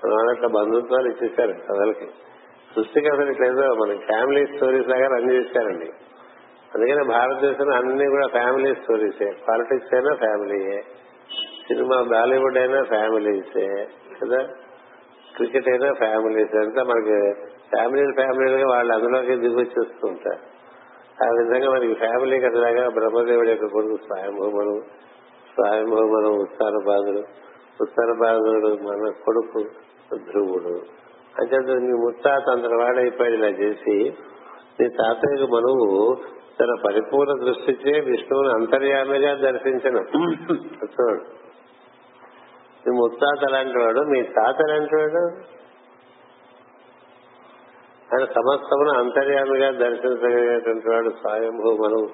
మనవాడు అట్లా బంధుత్వాలు ఇచ్చేసారు కథలకి. సృష్టి కథలు ఇట్లేదో మన ఫ్యామిలీ స్టోరీస్ లాగా రన్ చేశారండి. అందుకని భారతదేశంలో అన్ని కూడా ఫ్యామిలీ స్టోరీసే. పాలిటిక్స్ అయినా ఫ్యామిలీయే, సినిమా బాలీవుడ్ అయినా ఫ్యామిలీసే కదా, క్రికెట్ అయినా ఫ్యామిలీసే. అంతా మనకి ఫ్యామిలీలు ఫ్యామిలీలుగా వాళ్ళు అందులోకి దిగొచ్చేస్తూ ఉంటారు. ఆ విధంగా మనకి ఫ్యామిలీ కథలాగా బ్రహ్మదేవుడి యొక్క కొడుకు స్వయంభూమను, స్వయంభూమను ఉత్తానపాదుడు, ఉత్తానపాదుడు మన కొడుకు ధ్రువుడు. అంటే నీ ముత్తాత అంతటి వాడైపోయాడు. ఇలా చేసి నీ తాతయ్యకు మనవు తన పరిపూర్ణ దృష్టిచే విష్ణువుని అంతర్యామిగా దర్శించను. నీ ముత్తాత అలాంటి వాడు, మీ తాత ఎలాంటి వాడు? ఆయన సమస్తమును అంతర్యామిగా దర్శించగలిగినటువంటి వాడు స్వయంభూ మనవు.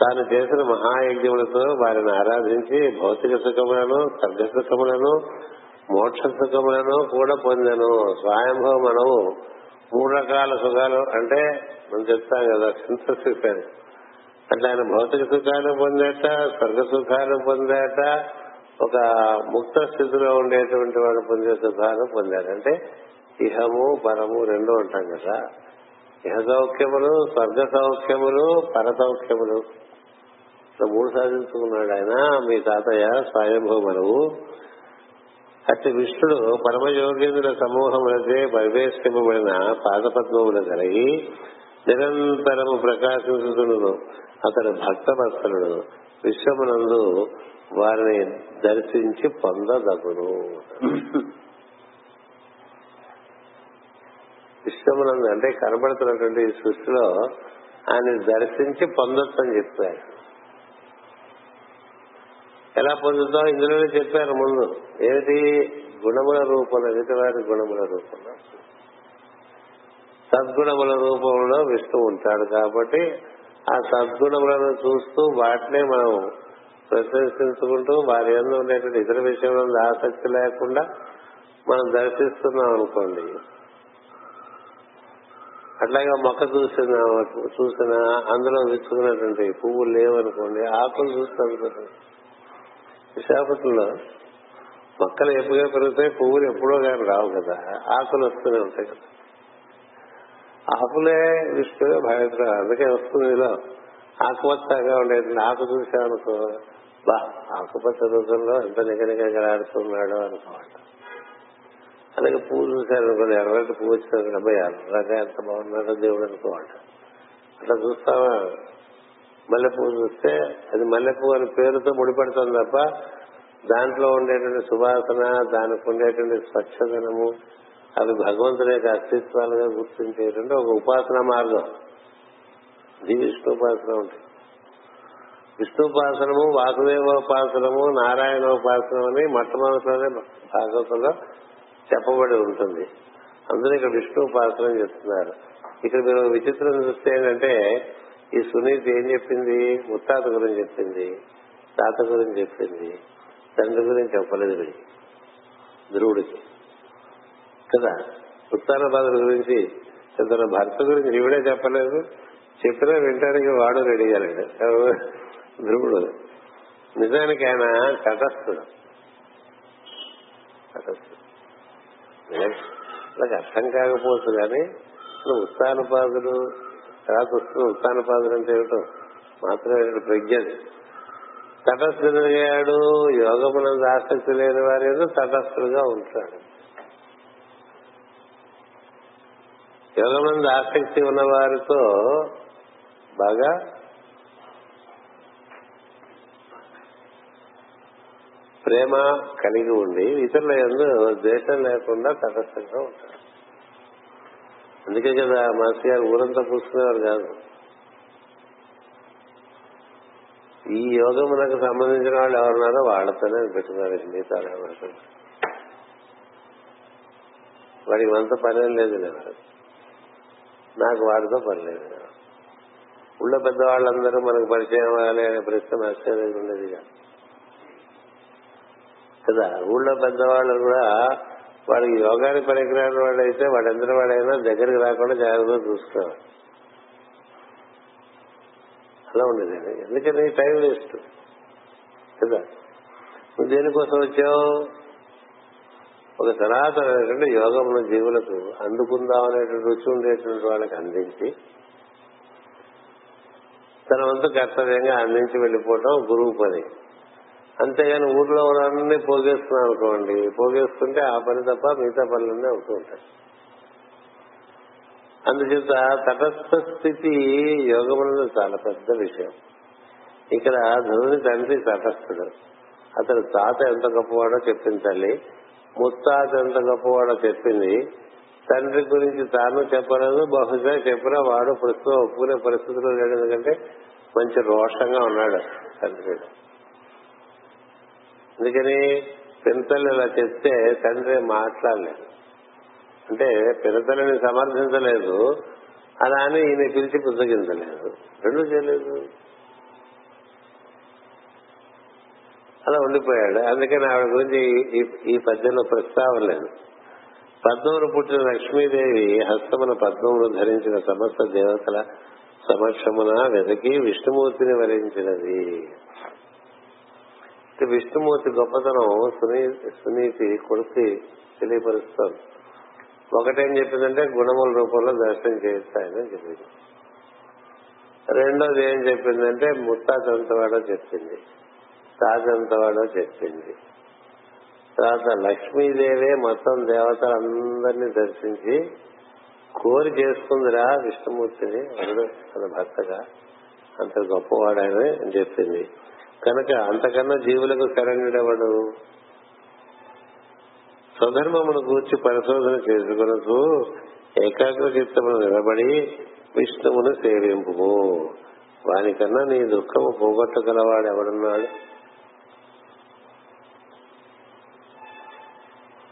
తాను చేసిన మహాయజ్ఞములతో వారిని ఆరాధించి భౌతిక సుఖములను, సర్గ సుఖములను, మోక్ష సుఖములను కూడా పొందెను. స్వయంభూ మనవు మూడు రకాల సుఖాలు అంటే మనం చెప్తాం కదా, సింథసిస్ అని. అంటే ఆయన భౌతిక సుఖాలు పొందేట, స్వర్గ సుఖాలు పొందేట, ఒక ముక్త స్థితిలో ఉండేటువంటి వాడు పొందే సుఖాలు పొందాడంటే ఇహము పరము రెండు ఉంటాం కదా. ఇహ సౌఖ్యములు, స్వర్గ సౌఖ్యములు, పర సౌఖ్యములు, మూడు సాధించుకున్నాడు ఆయన మీ తాతయ్య స్వయంభూ మనవు. అతి విష్ణుడు పరమయోగేంద్రుల సమూహములచే పరివేష్టింపబడిన పాదపద్మములు కలిగి నిరంతరము ప్రకాశించుతును. అతడు భక్తవత్సలుడు, విశ్వమునందు వారిని దర్శించి పొందదగును. విశ్వమునందు అంటే కనబడుతున్నటువంటి సృష్టిలో ఆయన దర్శించి పొందొచ్చు అని చెప్పారు. ఎలా పొందుతాం ఇందులోనే చెప్పారు ముందు. ఏమిటి? గుణముల రూపంలో, ఎదుటివారి గుణముల రూపంలో, సద్గుణముల రూపంలో విష్ణువు ఉంటాడు. కాబట్టి ఆ సద్గుణములను చూస్తూ వాటినే మనం ప్రశంసించుకుంటూ వారి యందు ఉండేటువంటి ఇతర విషయంలో ఆసక్తి లేకుండా మనం దర్శిస్తున్నాం అనుకోండి. అట్లాగే మొక్క చూసిన చూసినా అందులో విచ్చుకున్నటువంటి పువ్వులు లేవనుకోండి, ఆకులు చూస్తాం అనుకోండి. విశాఖపట్నంలో మొక్కలు ఎప్పుగా పెరుగుతాయి, పువ్వులు ఎప్పుడో కానీ రావు కదా, ఆకులు వస్తూనే ఉంటాయి కదా. ఆకులే విష్ణుగా భావించడం. అందుకే వస్తుంది ఇలా ఆకుపచ్చగా ఉండేటువంటి ఆకు చూసామనుకో, బా ఆకుపచ్చ రోజుల్లో ఎంత నిగనిగలాడుతున్నాడో అనుకోవటం. అలాగే పువ్వు చూశారనుకోండి, ఎర్రటి పువ్వు వచ్చిన అబ్బాయి ఎర్రగా ఎంత బాగున్నాడో దేవుడు అనుకోవటం. అట్లా చూస్తావా? మల్లెపూ చూస్తే అది మల్లెపూ అని పేరుతో ముడిపడుతుంది తప్ప దాంట్లో ఉండేటువంటి సువాసన, దానికి ఉండేటువంటి స్వచ్ఛదనము అవి భగవంతుని యొక్క అస్తిత్వాలుగా గుర్తించేటువంటి ఒక ఉపాసన మార్గం ఇది విష్ణుపాసన. ఉంటుంది విష్ణుపాసనము, వాసుదేవోపాసనము, నారాయణోపాసనం అని మొట్టమొదటిలోనే భాగవతంలో చెప్పబడి ఉంటుంది. అందులో ఇక్కడ విష్ణుపాసన చెప్తున్నారు. ఇక్కడ మీరు విచిత్రం చూస్తే ఏంటంటే ఈ సునీతి ఏం చెప్పింది? ముత్తాత గురించి చెప్పింది, తాత గురించి చెప్పింది, తండ్రి గురించి చెప్పలేదు వీడికి, ధ్రువుడికి కదా. ఉత్తానపాదుల గురించి, తన భర్త గురించి ఈవిడే చెప్పలేదు, చెప్పినా వినటానికి వాడు రెడీ కాలేడు ధ్రువుడు. నిజానికి ఆయన తటస్థుడు. నాకు అర్థం కాకపోవచ్చు కానీ ఉత్తానపాదులు తర్వాత వస్తున్న ఉత్తానపాదులు అంటే ఏమిటో మాత్రమే ప్రజ్ఞది. తటస్థుడయ్యాడు, యోగమునందు ఆసక్తి లేని వారు ఏదో తటస్థుడుగా ఉంటాడు. యోగమునందు ఆసక్తి ఉన్న వారితో బాగా ప్రేమ కలిగి ఉండి ఇతరుల యందు ద్వేషం లేకుండా తటస్థంగా ఉంటాడు. అందుకే కదా మాస్టర్ గారు ఊరంతా పూసుకునేవారు కాదు. ఈ యోగమునకు సంబంధించిన వాళ్ళు ఎవరున్నారో వాళ్ళతోనే పెట్టుకున్నారు, మిగతా వాడికి మనతో పని లేదు, నాకు వాడితో పని లేదు. ఊళ్ళో పెద్దవాళ్ళందరూ మనకు పరిచయం అవ్వాలి అనే ప్రశ్న ఆశ్చర్యంగా ఉండేది కదా. ఊళ్ళో పెద్దవాళ్ళు కూడా వాడికి యోగానికి పనికిరాని వాడైతే వాడెందరూ వాడైనా దగ్గరికి రాకుండా జాగ్రత్తగా చూసుకోవాలి. అలా ఉండేదండి. ఎందుకని టైం వేస్ట్ కదా. నువ్వు దేనికోసం వచ్చావు? ఒక సనాతనమైనటువంటి యోగమున జీవులకు అందుకుందాం అనేటువంటి రుచి ఉండేటువంటి వాళ్ళకి అందించి తన వంతు కర్తవ్యంగా అందించి వెళ్ళిపోవటం గురువు పని. అంతేగాని ఊర్లో ఉన్నవన్నీ పోగేస్తున్నాం అనుకోండి, పోగేస్తుంటే ఆ పని తప్ప మిగతా పనులన్నీ అవుతూ ఉంటాయి. అందుచేత తటస్థ స్థితి యోగములలో చాలా పెద్ద విషయం. ఇక్కడ ధ్రువుని తండ్రి తటస్థుడు. అతడు తాత ఎంత గొప్పవాడో చెప్పింది తల్లి, ముత్తాత ఎంత గొప్పవాడో చెప్పింది. తండ్రి గురించి తాను చెప్పలేదు, బహుశా చెప్పినా వాడు ప్రస్తుతం ఒప్పుకునే పరిస్థితిలో లేడు. ఎందుకంటే మంచి రోషంగా ఉన్నాడు తండ్రి. అందుకని పినతల్లి ఇలా చెప్తే తండ్రి మాట్లాడలేదు, అంటే పినతల్లిని సమర్థించలేదు, అలా అని ఈయన పిలిచి పుస్తకించలేదు, రెండు చేయలేదు, అలా ఉండిపోయాడు. అందుకని ఆవిడ గురించి ఈ పద్యంలో ప్రస్తావన లేదు. పద్మమును పుట్టిన లక్ష్మీదేవి హస్తమున పద్మమును ధరించిన సమస్త దేవతల సమక్షమున వెతికి విష్ణుమూర్తిని వరించినది. విష్ణుమూర్తి గొప్పతనం సునీతి కొలిసి తెలియపరుస్తాం. ఒకటేం చెప్పిందంటే గుణముల రూపంలో దర్శనం చేస్తాయని చెప్పింది. రెండోది ఏం చెప్పిందంటే ముత్తాతంతవాడో చెప్పింది, తాజంతవాడో చెప్పింది. తర్వాత లక్ష్మీదేవే మొత్తం దేవతలందరినీ దర్శించి కోరి చేసుకుందిరా విష్ణుమూర్తిని అతడు తన భర్తగా, అంత గొప్పవాడని చెప్పింది. కనుక అంతకన్నా జీవులకు శరణ్యుడెవడు? స్వధర్మమును గూర్చి పరిశోధన చేసుకునకు ఏకాగ్ర చిత్తమును నిలబడి విష్ణువును సేవింపు. వానికన్నా నీ దుఃఖము పోగొట్టగలవాడు ఎవడున్నాడు?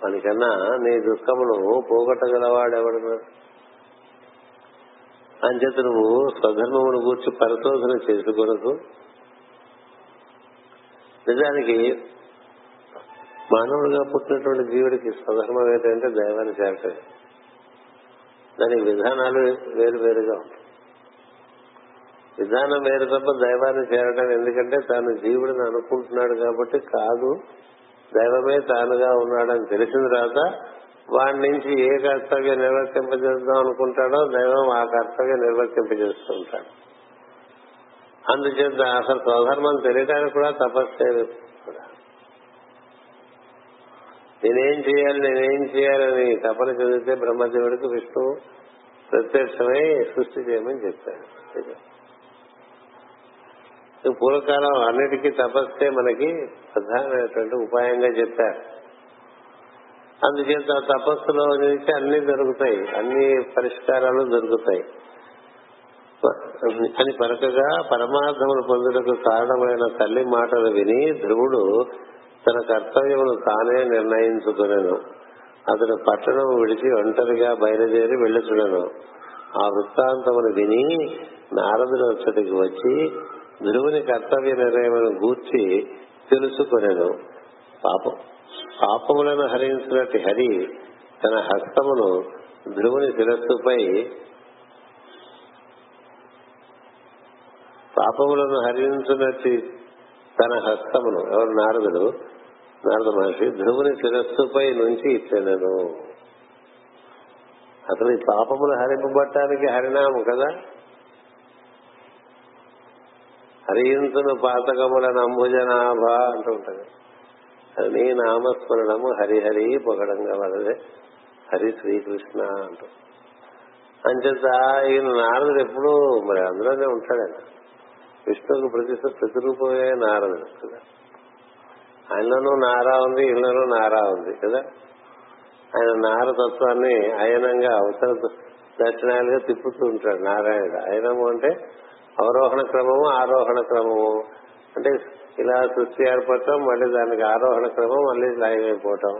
వానికన్నా నీ దుఃఖమును పోగొట్టగలవాడు ఎవడున్నాడు? అంచేత నువ్వు స్వధర్మమును గూర్చి పరిశోధన చేసుకునకు. నిజానికి మానవుడిగా పుట్టినటువంటి జీవుడికి స్వధర్మం ఏంటంటే దైవాన్ని చేరటం. దానికి విధానాలు వేరు వేరుగా ఉంటాయి. విధానం వేరు తప్ప దైవాన్ని చేరటం ఎందుకంటే తాను జీవుడిని అనుకుంటున్నాడు కాబట్టి కాదు, దైవమే తానుగా ఉన్నాడని తెలిసిన తర్వాత వాడి నుంచి ఏ కర్తవ్యం నిర్వర్తింపజేద్దాం అనుకుంటాడో దైవం ఆ కర్తవ్యం నిర్వర్తింపజేస్తూ ఉంటాడు. అందుచేత అసలు స్వధర్మం తెలియడానికి కూడా తపస్సు చేయలేదు. నేనేం చేయాలి నేనేం చేయాలని తపన చెందితే బ్రహ్మదేవుడికి విష్ణువు ప్రత్యక్షమై సృష్టి చేయమని చెప్పాడు. పూర్వకాలం అన్నిటికీ తపస్సే మనకి ప్రధానమైనటువంటి ఉపాయంగా చెప్పారు. అందుచేత తపస్సులో నుంచి అన్ని దొరుకుతాయి, అన్ని పరిష్కారాలు దొరుకుతాయి అని పరకగా పరమార్థమును పొందుటకు కారణమైన తల్లి మాటలు విని ధ్రువుడు తన కర్తవ్యమును తానే నిర్ణయించుకునేను. అతను పట్టణం విడిచి ఒంటరిగా బయలుదేరి వెళ్ళుచున్నాను. ఆ వృత్తాంతమును విని నారదుడు వచ్చటికి వచ్చి ధ్రువుని కర్తవ్య నిర్ణయమును గూర్చి తెలుసుకొనెను. పాపం పాపములను హరించినట్టు హరి తన హస్తమును ధ్రువుని శిరస్సుపై పాపములను హరించినట్టు తన హస్తమును ఎవరు నారదుడు నారద మహర్షి ధ్రువుని శిరస్సుపై నుంచి ఇచ్చెను. అసలు ఈ పాపములు హరింపబట్టడానికి హరినాము కదా. హరించును పాతకముల నంబుజనాభ అంటూ ఉంటది. నీ నామస్మరణము హరిహరి పొగడంగా వలదే హరి శ్రీకృష్ణ అంటూ. అంచేత ఈయన నారదుడు ఎప్పుడు మరి అందులోనే ఉంటాడన్న విష్ణువుకు ప్రతి ప్రతిరూపమే నారదుడు కదా. ఆయనలోనూ నారా ఉంది, ఈయనలోనూ నారా ఉంది కదా. ఆయన నారతత్వాన్ని అయనంగా అవసర దర్శనాలుగా తిప్పుతూ ఉంటాడు నారాయణుడు. అయనము అంటే అవరోహణ క్రమము, ఆరోహణ క్రమము అంటే ఇలా సృష్టి ఏర్పడటం, మళ్ళీ దానికి ఆరోహణ క్రమం, మళ్ళీ సాగిపోవటం,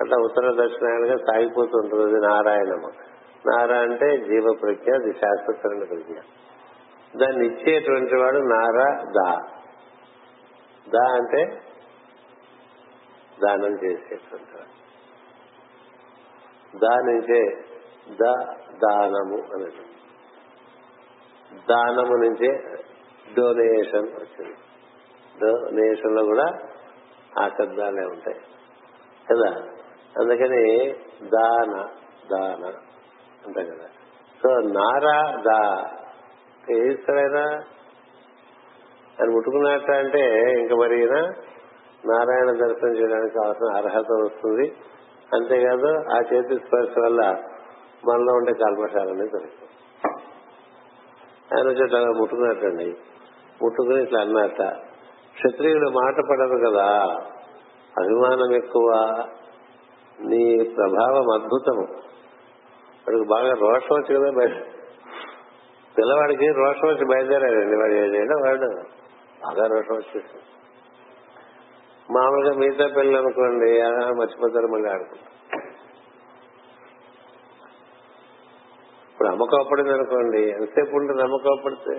అట్లా ఉత్తర దక్షిణాయనగా సాగిపోతుంటుంది నారాయణము. నారా అంటే జీవ ప్రజ్ఞ, అది శాశ్వతరణ ప్రజ్ఞ. దాన్ని ఇచ్చేటువంటి వాడు నారా. దా దా అంటే దానం చేసేటువంటి వాడు. దానించే ద దానము అనేది దానము నుంచే డొనేషన్ వచ్చింది. డొనేషన్ లో కూడా ఆ శబ్దాలే ఉంటాయి కదా. అందుకని దాన దాన అంటాయి కదా. సో నారా దా ఏ ఇస్తాడైనా ఆయన ముట్టుకున్నట్ట అంటే ఇంక మరి నారాయణ దర్శనం చేయడానికి కావాల్సిన అర్హత వస్తుంది. అంతేకాదు ఆ చేతి స్పర్శ వల్ల మనలో ఉండే కల్మశాలన్నీ దొరుకుతాయి. ఆయన వచ్చేట ముట్టుకున్నట్టండి, ముట్టుకుని ఇట్లా అన్నట్ట. క్షత్రియుడు మాట పడరు కదా, అభిమానం ఎక్కువ, నీ ప్రభావం అద్భుతము. వాడికి బాగా రోషం వచ్చి కదా బయట, పిల్లవాడికి రోషం వచ్చి బయలుదేరాడండి. వాడు ఏదైనా వాడు బాగా రోషం వచ్చేసింది. మామూలుగా మిగతా పిల్లలు అనుకోండి అలా మర్చిపోతారు, మళ్ళీ ఆడుకుంటారు. ఇప్పుడు అమ్మ కోపడింది అనుకోండి, ఎంతసేపు ఉంటుంది అమ్మ కోపడితే.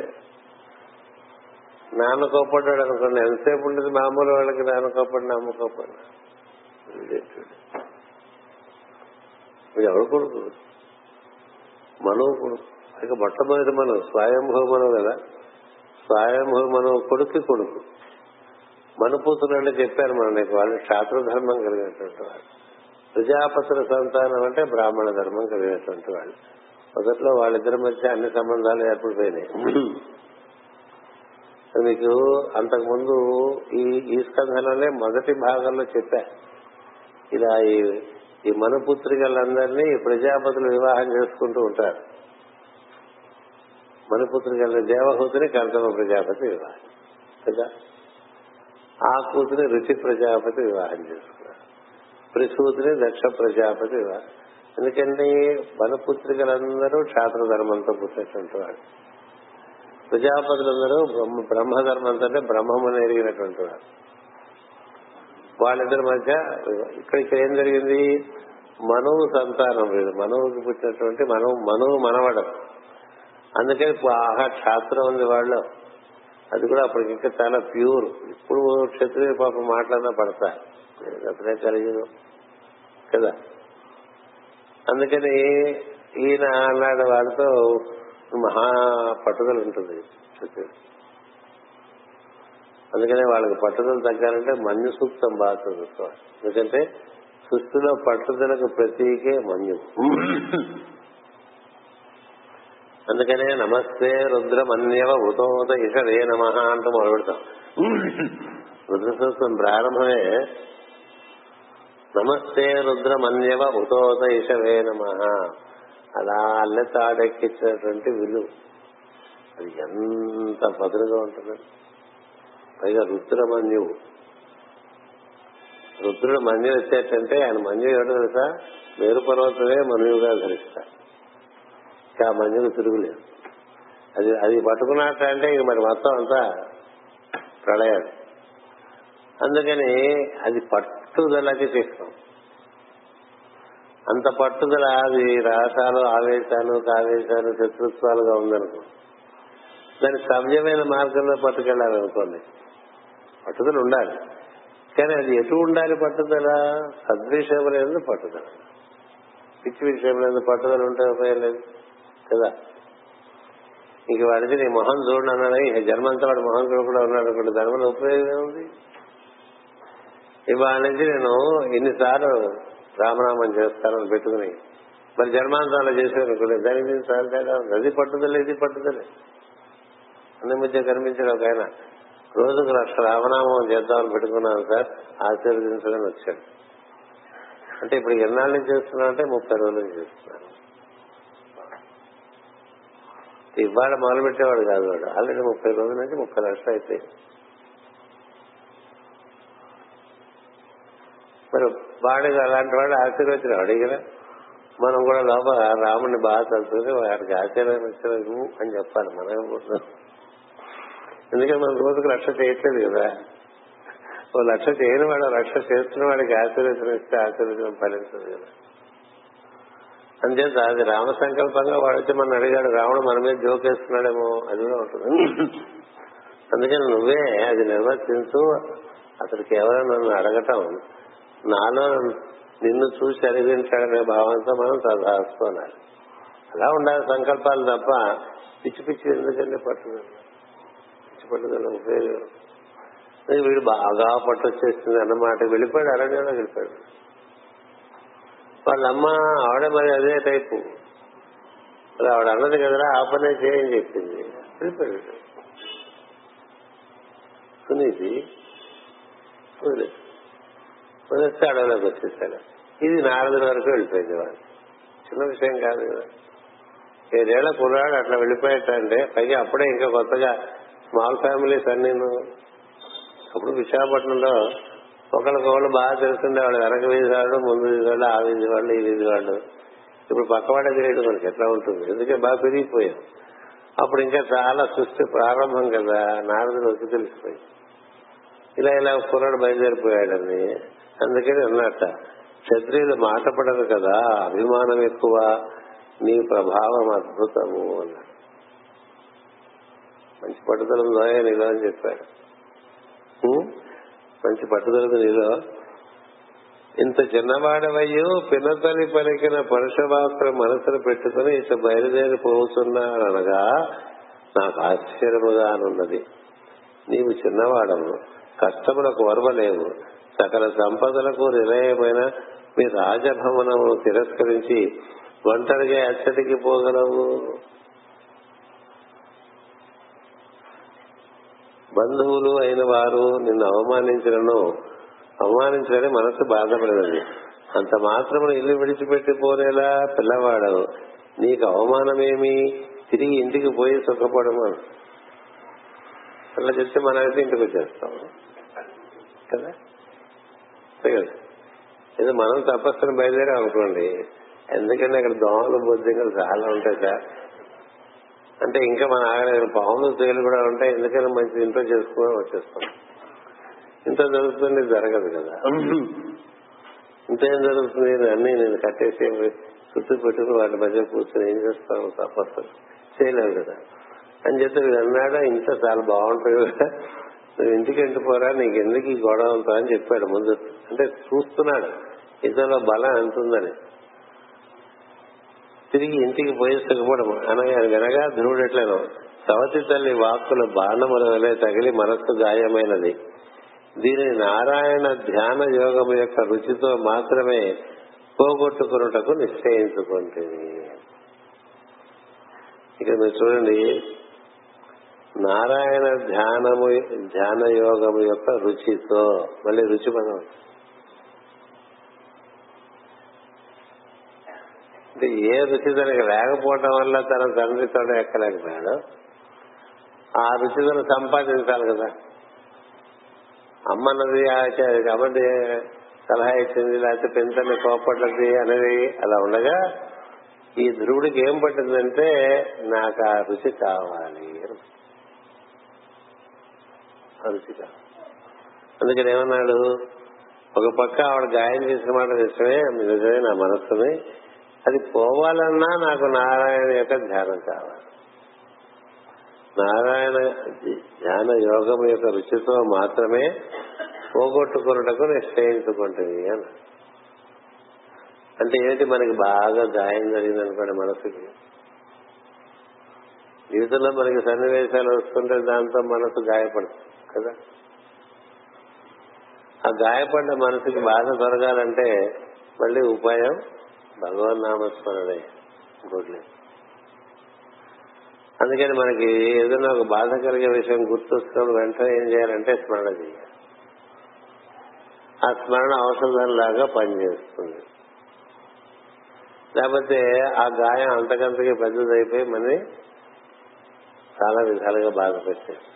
నాన్న కోపడ్డాడు అనుకోండి, ఎంతసేపు ఉంటుంది మామూలు వాళ్ళకి. నాన్న కోపడిన అమ్మ కోపడిన ఇది ఎవరు కొడుకు? మనువు కొడుకు. ఇక మొట్టమొదటి మనువు స్వయంభూ మనువు కదా. స్వయంభూ మనువు కొడుకు కొడుకు మనుపుతున్నట్టు చెప్పారు మనం. నీకు వాళ్ళు శాస్త్రధర్మం కలిగినటువంటి వాళ్ళు. ప్రజాపతుల సంతానం అంటే బ్రాహ్మణ ధర్మం కలిగినటువంటి వాళ్ళు. మొదట్లో వాళ్ళిద్దరి మధ్య అన్ని సంబంధాలు ఏర్పడిపోయినాయి. మీకు అంతకుముందు ఈ ఈ స్కంధంలోనే మొదటి భాగంలో చెప్పా, ఇలా ఈ మనుపుత్రికలందరినీ ప్రజాపతులు వివాహం చేసుకుంటూ ఉంటారు. మనుపుత్రికల దేవహూతిని కర్తమ ప్రజాపతి వివాహం కదా. ఆకూతిని రుచి ప్రజాపతి వివాహం చేసుకున్నారు. ప్రసూతిని దక్ష ప్రజాపతి వివాహం. ఎందుకంటే వనపుత్రికలందరూ క్షాత్రధర్మంతో పుట్టినటువంటి వాడు. ప్రజాపతులందరూ బ్రహ్మధర్మంతో అంటే బ్రహ్మమును ఎరిగినటువంటి వాడు. వాళ్ళిద్దరి మధ్య ఇక్కడ ఇక్కడ ఏం జరిగింది? మనువు సంతానం లేదు, మనువుకి పుట్టినటువంటి మనువు మనువు మనవడం. అందుకే ఆహా క్షాత్రం ఉంది వాళ్ళు, అది కూడా అప్పటికి ఇంకా చాలా ప్యూర్. ఇప్పుడు క్షత్రియ పాపం మాట్లాడినా పడతారు, అతనే కలిగిందో కదా. అందుకని ఈయన అన్నాడు వాళ్ళతో మహా పట్టుదల ఉంటుంది క్షత్రియుడు. అందుకనే వాళ్ళకి పట్టుదల తగ్గాలంటే మన్యు సూక్తం బాగా చదువుకోవాలి. ఎందుకంటే సృష్టిలో పట్టుదలకు ప్రతీకే మన్యు. అందుకనే నమస్తే రుద్ర మన్యవ ఉతోత ఇషరే నమ అంటూ మొదలు పెడతాం. రుద్ర సూత్రం ప్రారంభమే నమస్తే రుద్ర మన్యవ ఉతోత ఇషవే నమ. అలా అల్లె తాడెక్కించినటువంటి విలు అది ఎంత పదులుగా ఉంటుంది. పైగా రుద్రమన్యువు, రుద్రుడు మన్యు వచ్చేటంటే ఆయన మన్యు ఎవరు తెలుసా? మేరు పర్వతమే మన్యువుగా ధరిస్తారు. ఆ మన్యుకు తిరుగులేదు. అది అది పట్టుకున్నట్ట అంటే ఇక మరి మొత్తం అంతా ప్రళయాలు. అందుకని అది పట్టుదలకి చిహ్నం. అంత పట్టుదల అది రాసాలు ఆవేశాలు కావేశాలు శత్రుత్వాలుగా ఉందనుకో, దాన్ని సవ్యమైన మార్గంలో పట్టుకెళ్ళాలనుకోండి. పట్టుదల ఉండాలి, కానీ అది ఎటు ఉండాలి పట్టుదల? సద్విషయంలో పట్టుదల. పిచ్చి విషయంలో పట్టుదల ఉంటే ఉపయోగం లేదు కదా. ఇంక వాడితే నీ మొహం చూడండి అన్నాడు, ఇక జన్మంతా వాడు మొహం కూడా ఉన్నాడు అనుకోండి, దాని వల్ల ఉపయోగం ఏముంది? ఇవాళ నుంచి నేను ఎన్నిసార్లు రామనామం చేస్తానని పెట్టుకుని మరి జన్మాంతాలు చేశాను అనుకోండి, దానికి చాలా తేడా ఉంది. అది పట్టుదలే, ఇది పట్టుదలే. అన్ని మధ్య కనిపించాడు ఒక ఆయన, రోజుకు లక్ష రామనామం చేద్దామని పెట్టుకున్నాను సార్, ఆశీర్వదించడం వచ్చాడు. అంటే ఇప్పుడు ఎన్నాళ్ళ నుంచి చేస్తున్నా అంటే ముప్పై రోజుల నుంచి చేస్తున్నాను. ఇవాళ మొదలు పెట్టేవాడు కాదు వాడు, ఆల్రెడీ ముప్పై రోజుల నుంచి ముప్పై లక్షలు అయిపోయి. మరి వాడు అలాంటి వాడు ఆశీర్వదించిన వాడు కదా. మనం కూడా లోపల రాముడిని బాగా తలుచుకుని వాడికి ఆశీర్వాదం ఇచ్చేవరకు అని చెప్పాలి మనం. ఎందుకంటే మనం రోజుకు లక్ష చేయట్లేదు కదా. ఓ లక్ష చేయని వాడు లక్ష చేస్తున్న వాడికి ఆశీర్వచనం ఇస్తే ఆశీర్వచనం ఫలిస్తుంది కదా. అంచేత అది రామ సంకల్పంగా వాడితే మనం అడిగాడు, రాముడు మన మీద జోకేస్తున్నాడేమో అది కూడా ఉంటుంది. అందుకని నువ్వే అది నిర్వర్తించు. అతడు కేవలం నన్ను అడగటం, నాలో నిన్ను చూసి అడిగించాడనే భావంతో మనం సదాస్తూ అన్నారు. అలా ఉండాలి సంకల్పాలు, తప్ప పిచ్చి పిచ్చి ఎందుకంటే పట్టుదల పిచ్చి పట్టుదల ఉపయోగం. వీడు బాగా పట్టు వచ్చేసింది అన్నమాట, వెళ్ళిపోయాడు అరణ్యంలో వెళ్ళిపోయాడు. వాళ్ళమ్మ ఆవిడ మరి అదే టైపు, ఆవిడ అన్నది కదరా ఆ పనే చేయని చెప్పింది, వెళ్ళిపోయాడు. సునీతి వదిలిస్తే అడవిలోకి వచ్చేసాడు. ఇది నారదుల వరకు వెళ్ళిపోయింది. వాడు చిన్న విషయం కాదు కదా. ఏడేళ్ల కుర్రాడు అట్లా వెళ్ళిపోయాడంటే, పైగా అప్పుడే ఇంకా కొత్తగా స్మాల్ ఫ్యామిలీస్ అన్ని. అప్పుడు విశాఖపట్నంలో ఒకరికొకళ్ళు బాగా తెలుస్తుండే వాళ్ళు, వెనక వీధి వాళ్ళు, ముందు వీధి వాళ్ళు, ఆ వీధి వాళ్ళు, ఈ వీధి వాళ్ళు. ఇప్పుడు పక్కవాడ గ్రేడ్ మనకి ఎట్లా ఉంటుంది, ఎందుకే బాగా పెరిగిపోయాం. అప్పుడు ఇంకా చాలా సృష్టి ప్రారంభం కదా. నారదులు వచ్చి తెలిసిపోయి ఇలా ఇలా కుర్రాడు బయలుదేరిపోయాడని. అందుకని అన్నట్ట క్షత్రియులు మాట పడరు కదా, అభిమానం ఎక్కువ, నీ ప్రభావం అద్భుతము అన్నాడు. మంచి పట్టుదల ఉందోయే నీలో అని చెప్పాడు. మంచి పట్టుదల నీలో. ఇంత చిన్నవాడవయ్యో పినతలి పలికిన పరుషవాక్ర మనసును పెట్టుకుని ఇక బయలుదేరిపోతున్నానగా నాకు ఆశ్చర్యముగానున్నది. నీవు చిన్నవాడము, కష్టములకు ఓర్వలేవు, సకల సంపదలకు నిలయమైన మీ రాజభవనము తిరస్కరించి ఒంటరిగా అచ్చటికి పోగలవు. బంధువులు అయిన వారు నిన్ను అవమానించను అవమానించని మనసు బాధపడదు. అంత మాత్రమును ఇల్లు విడిచిపెట్టి పోనేలా పిల్లవాడవు, నీకు అవమానమేమి, తిరిగి ఇంటికి పోయి సుఖపడము. అట్లా చెప్తే మనమైతే ఇంటికి వచ్చేస్తాము కదా. ఏదో మనం తపస్సును బయలుదేరాం అనుకోండి, ఎందుకంటే అక్కడ దోమలు బొద్దింకలు చాలా ఉంటాయి సార్. అంటే ఇంకా మన ఆగలేదు, పాములు తేలు కూడా ఉంటాయి. ఎందుకంటే మంచి ఇంట్లో చేసుకుని వచ్చేస్తాం. ఇంత జరుగుతుంది జరగదు కదా. ఇంత ఏం జరుగుతుంది, అన్ని నేను కట్టేసి చుట్టూ పెట్టుకుని వాటి మధ్య కూర్చొని ఏం చేస్తాను, తపస్సు చేయలేదు కదా అని చెప్తే వీళ్ళన్నాడు, ఇంత చాలా బాగుంటుంది కదా, నువ్వు ఇంటికి వెళ్ళిపోరా, నీకు ఎందుకు ఈ గొడవ ఉంటా అని చెప్పాడు. ముందు అంటే చూస్తున్నాడు ఇతరులో బలం అంటుందని. తిరిగి ఇంటికి పోయి సుఖపడము అనగా వినగా ధ్రువుడెట్లను సవతి తల్లి వాక్కులు బాణముల వలె తగిలి మనస్సు గాయమైనది. దీనిని నారాయణ ధ్యాన యోగం యొక్క రుచితో మాత్రమే పోగొట్టుకున్నటకు నిశ్చయించుకుంటుంది. ఇక మీరు చూడండి, నారాయణ ధ్యానము ధ్యాన యోగము యొక్క రుచితో, మళ్ళీ రుచి పదం అంటే ఏ రుచి తనకి లేకపోవటం వల్ల తన తండ్రితో ఎక్కలేకపోయాడు. ఆ రుచి తను సంపాదించాలి కదా. అమ్మన్నది అమ్మది సలహా ఇచ్చింది, లేకపోతే పెంచని కోపడ్డది అనేది అలా ఉండగా ఈ ధ్రువుడికి ఏం పట్టిందంటే నాకు ఆ రుచి కావాలి, రుచి కావాలి. అందుకని ఏమన్నాడు, ఒక పక్క ఆవిడ గాయం చేసిన మాట నిజమే నిజమే నా మనస్సుని అది పోవాలన్నా నాకు నారాయణ యొక్క ధ్యానం కావాలి. నారాయణ ధ్యాన యోగం యొక్క రుచితో మాత్రమే పోగొట్టుకున్నటకు నిశ్చయించుకుంటుంది అని. అంటే ఏంటి, మనకి బాగా గాయం జరిగింది అనుకోండి, మనసుకి జీవితంలో మనకి సన్నివేశాలు వస్తుంటే దాంతో మనసు గాయపడుతుంది కదా. ఆ గాయపడ్డ మనసుకి బాధ దొరకాలంటే మళ్ళీ ఉపాయం భగవన్నామస్మరణే గుడ్లే. అందుకని మనకి ఏదైనా ఒక బాధ కలిగే విషయం గుర్తొస్తున్న వెంటనే ఏం చేయాలంటే స్మరణ చేయాలి. ఆ స్మరణ ఔషధంలాగా పనిచేస్తుంది. లేకపోతే ఆ గాయం అంతకంతకి పెద్దదైపోయి మనని చాలా విధాలుగా బాధ పెట్టేస్తుంది.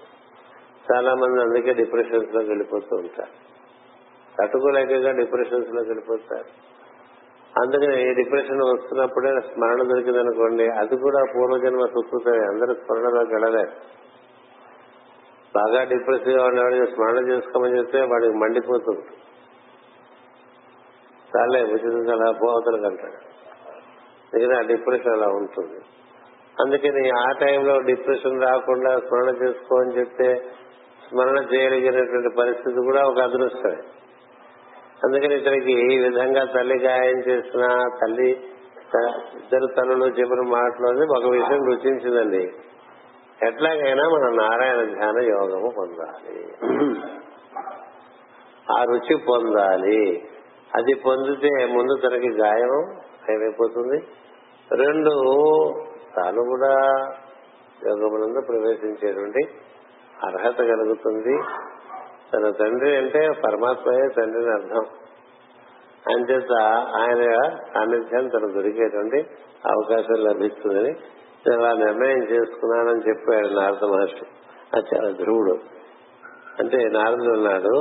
చాలా మంది అందుకే డిప్రెషన్స్ లోకి వెళ్ళిపోతూ ఉంటారు, తట్టుకోలేకగా డిప్రెషన్స్ లోకి వెళ్ళిపోతారు. అందుకని డిప్రెషన్ వస్తున్నప్పుడే స్మరణ దొరికిందనుకోండి, అది కూడా పూర్వజన్మ సుకృతమే. అందరూ స్మరణలోకి వెళ్ళలేరు. బాగా డిప్రెసివ్ గా ఉండేవాడికి స్మరణ చేసుకోమని చెప్తే వాడికి మండిపోతుంది, చాలా ఉచితంగా అలా పోతలు కంటాడు. అందుకని ఆ డిప్రెషన్ అలా ఉంటుంది. అందుకని ఆ టైంలో డిప్రెషన్ రాకుండా స్మరణ చేసుకోమని చెప్తే స్మరణ చేయగలిగినటువంటి పరిస్థితి కూడా ఒక అదృష్టమే. అందుకని ఇతనికి ఈ విధంగా తల్లి గాయం చేసిన తల్లి ఇద్దరు తల్లులు చెప్పిన మాటలోనే ఒక విషయం రుచించిందండి, ఎట్లాగైనా మన నారాయణ ధ్యాన యోగము పొందాలి, ఆ రుచి పొందాలి. అది పొందితే ముందు తనకి గాయం అయిపోతుంది, రెండు తాను కూడా యోగమునందు ప్రవేశించేటువంటి అర్హత కలుగుతుంది. తన తండ్రి అంటే పరమాత్మయే తండ్రిని అర్థం. అంచేత ఆయన సాన్నిధ్యం తను దొరికేటువంటి అవకాశం లభిస్తుందని నేను అలా నిర్ణయం చేసుకున్నానని చెప్పాడు నారద మహర్షి. అచ్చారా ధ్రువుడు అంటే నారదుడు అన్నాడు,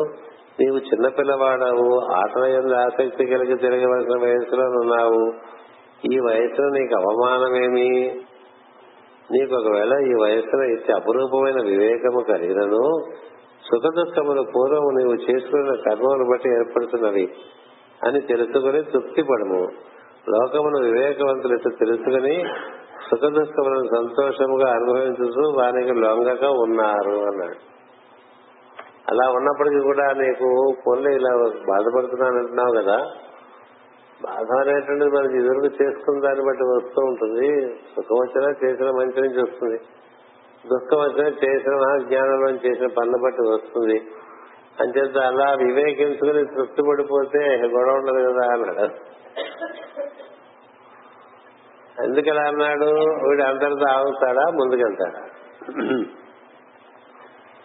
నీవు చిన్నపిల్లవాడవు, ఆటల యందు ఆసక్తి కలిగి తిరగవలసిన వయసులో నున్నావు. ఈ వయసులో నీకు అవమానమేమి? నీకు ఒకవేళ ఈ వయసులో ఇచ్చే అపురూపమైన వివేకము కలిగినను సుఖ దుఃఖములు పూర్వం నీవు చేసుకున్న కర్మమును బట్టి ఏర్పడుతున్నవి అని తెలుసుకుని తృప్తి పడము. లోకమును వివేకవంతులు తెలుసుకుని సుఖ దుఃఖములను సంతోషముగా అనుభవించు వారికి లొంగక ఉన్నారు అన్నాడు. అలా ఉన్నప్పటికీ కూడా నీకు పొల్లి ఇలా బాధపడుతున్నానంటున్నావు కదా, బాధ అనేటువంటిది మనకి ఎదురుకు చేసుకున్న దాన్ని బట్టి వస్తూ ఉంటుంది. సుఖం వచ్చినా చేసిన మంచి నుంచి వస్తుంది, దుఃఖం వచ్చినా చేసిన జ్ఞానంలో చేసిన పనులు బట్టి వస్తుంది. అంచేత అలా వివేకించుకుని తృప్తి పడిపోతే గొడవ ఉండదు కదా అన్నాడు. ఎందుకలా అన్నాడు, వీడు అందరితో ఆగుతాడా ముందుకెళ్తాడా?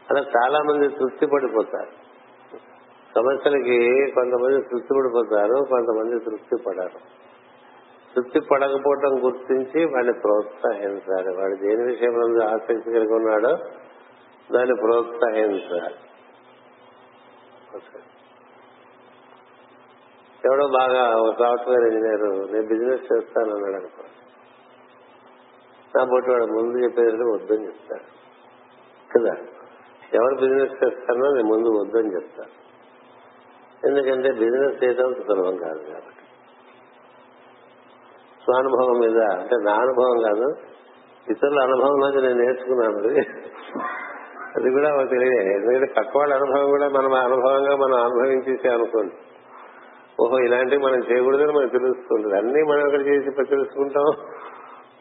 అలా చాలా మంది తృప్తి పడిపోతారు. సమస్యలకి కొంతమంది తృప్తి పడిపోతారు, కొంతమంది తృప్తి పడరు. తృప్తి పడకపోవటం గుర్తించి వాడిని ప్రోత్సహించాలి. వాడు దేని విషయంలో ఆసక్తి కలిగి ఉన్నాడో దాన్ని ప్రోత్సహించాలి. ఎవడో బాగా సాఫ్ట్వేర్ ఇంజనీర్ నేను బిజినెస్ చేస్తానన్నాడు అనుకో, నా బట్టి వాడు ముందు చెప్పేది వద్దని చెప్తాడు కదా. ఎవరు బిజినెస్ చేస్తానో నేను ముందు వద్దని చెప్తాను, ఎందుకంటే బిజినెస్ చేయడం సులభం కాదు కాబట్టి. స్వానుభవం మీద, అంటే నా అనుభవం కాదు, ఇతరుల అనుభవం మీద నేను నేర్చుకున్నాను. అది అది కూడా తెలియదు, ఎందుకంటే పక్క వాళ్ళ అనుభవం కూడా మనం అనుభవంగా మనం అనుభవించేసే అనుకోండి. ఓహో ఇలాంటివి మనం చేయకూడదని మనకు తెలుస్తుంటుంది. అన్ని మనం ఇక్కడ చేసి తెలుసుకుంటాం,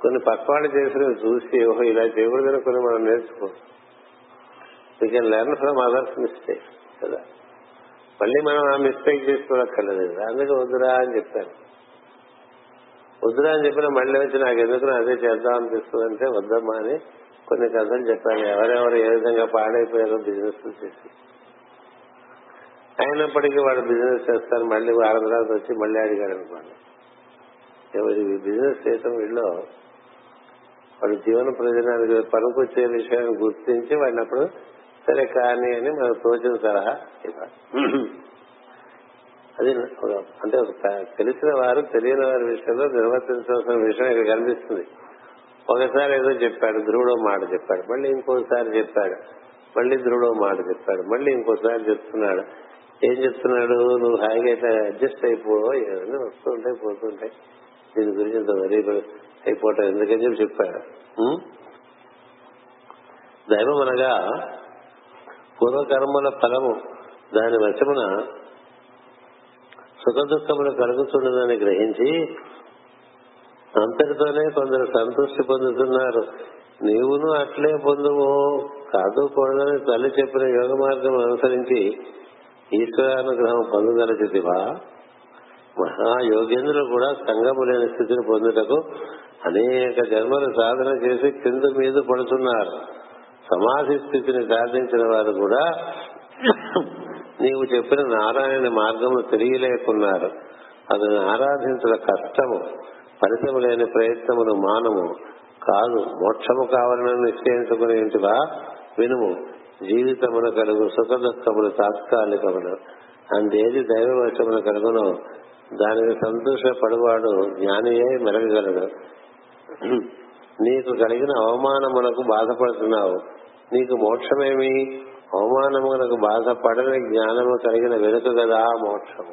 కొన్ని పక్క వాళ్ళు చేసిన చూసి ఓహో ఇలా చేయకూడదని కొన్ని మనం నేర్చుకోం. You can learn from others mistakes కదా. మళ్ళీ మనం ఆ మిస్టేక్ చేసుకోవక్కర్లేదు, అందుకే వద్దురా అని చెప్పాను. వద్దురా అని చెప్పిన మళ్ళీ వచ్చి నాకు ఎందుకు అదే చేద్దాం అనిపిస్తుంది అంటే వద్దమ్మా అని కొన్ని కథలు చెప్పాను. ఎవరెవరు ఏ విధంగా పాడైపోయారో బిజినెస్ చేసి, అయినప్పటికీ వాడు బిజినెస్ చేస్తారు. మళ్ళీ వారం తర్వాత వచ్చి మళ్ళీ అడిగాడు అనుకోండి, ఎవరి బిజినెస్ చేయటం వీళ్ళు వాడి జీవన ప్రయోజనానికి పనికొచ్చే విషయాన్ని గుర్తించి వాడిని అప్పుడు సరే కానీ అని మనకు తోచిన సలహా ఇవ్వాలి. అది అంటే తెలిసిన వారు తెలియని వారి విషయంలో నిర్వర్తించాల్సిన విషయం ఇక్కడ కనిపిస్తుంది. ఒకసారి ఏదో చెప్పాడు ధ్రువుడో మాట చెప్పాడు, మళ్ళీ ఇంకోసారి చెప్పాడు, మళ్ళీ ధ్రువుడో మాట చెప్పాడు, మళ్ళీ ఇంకోసారి చెప్తున్నాడు. ఏం చెప్తున్నాడు, నువ్వు హాయిగా అయితే అడ్జస్ట్ అయిపోవో, ఏమైనా వస్తుంటాయి పోతుంటాయి, దీని గురించి ఇంత వరి అయిపోతాయి ఎందుకని చెప్పి చెప్పాడు. దైవం అనగా పూర్వకర్మల ఫలము దాని వశమున సుఖ దుఃఖములు కలుగుతుండదని గ్రహించి అంతటితోనే కొందరు సంతృప్తి పొందుతున్నారు, నీవును అట్లే పొందువు కాదు కూడదని తల్లి చెప్పిన యోగ మార్గం అనుసరించి ఈశ్వరానుగ్రహం పొందగలిగితివా. మహాయోగేంద్రులు కూడా సంగము లేని స్థితిని పొందుటకు అనేక జన్మలు సాధన చేసి కింద మీద పడుతున్నారు. సమాధి స్థితిని సాధించిన వారు కూడా నీవు చెప్పిన నారాయణ మార్గము తిరిగి లేకున్నారు. అతను ఆరాధించిన కష్టము, ఫలితము లేని ప్రయత్నమును మానము కాదు, మోక్షము కావాలని నిశ్చయించుకుని ఏంటివా వినుము, జీవితమున కలుగు సుఖ దుఃఖములు తాత్కాలికములు, అందేది దైవవశమున కలుగును, దానికి సంతోష పడువాడు జ్ఞానియే మెరగగలడు. నీకు కలిగిన అవమానములకు బాధపడుతున్నావు, నీకు మోక్షమేమి, అవమానములకు బాధపడని జ్ఞానము కలిగిన వెనుక కదా మోక్షము.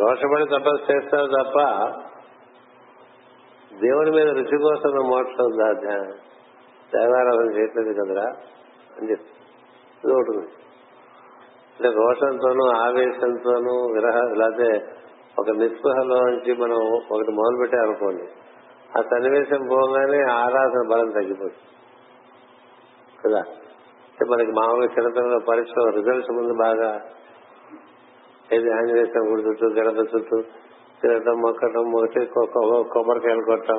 రోషపడి తపస్సు చేస్తావు తప్ప దేవుడి మీద రుచి కోసం మోక్షం దైవారాధన చేయట్లేదు కదరా అని చెప్తుంది. ఇది ఒకటి అంటే రోషంతోనూ ఆవేశంతోనూ విరహ లేకపోతే ఒక నిస్పృహలో నుంచి మనం ఒకటి మొదలు పెట్టామనుకోండి, ఆ సన్నివేశం పోగానే ఆరాధన బలం తగ్గిపోతుంది కదా. అంటే మనకి మామూలుగా చిన్నతనంలో పరీక్ష రిజల్ట్స్ ముందు బాగా ఏది ఆంజనేయ స్వామి గుడి చుట్టూ గడప చుట్టూ తిరగటం, మొక్కటం, మొదటి కొబ్బరికాయలు కొట్టడం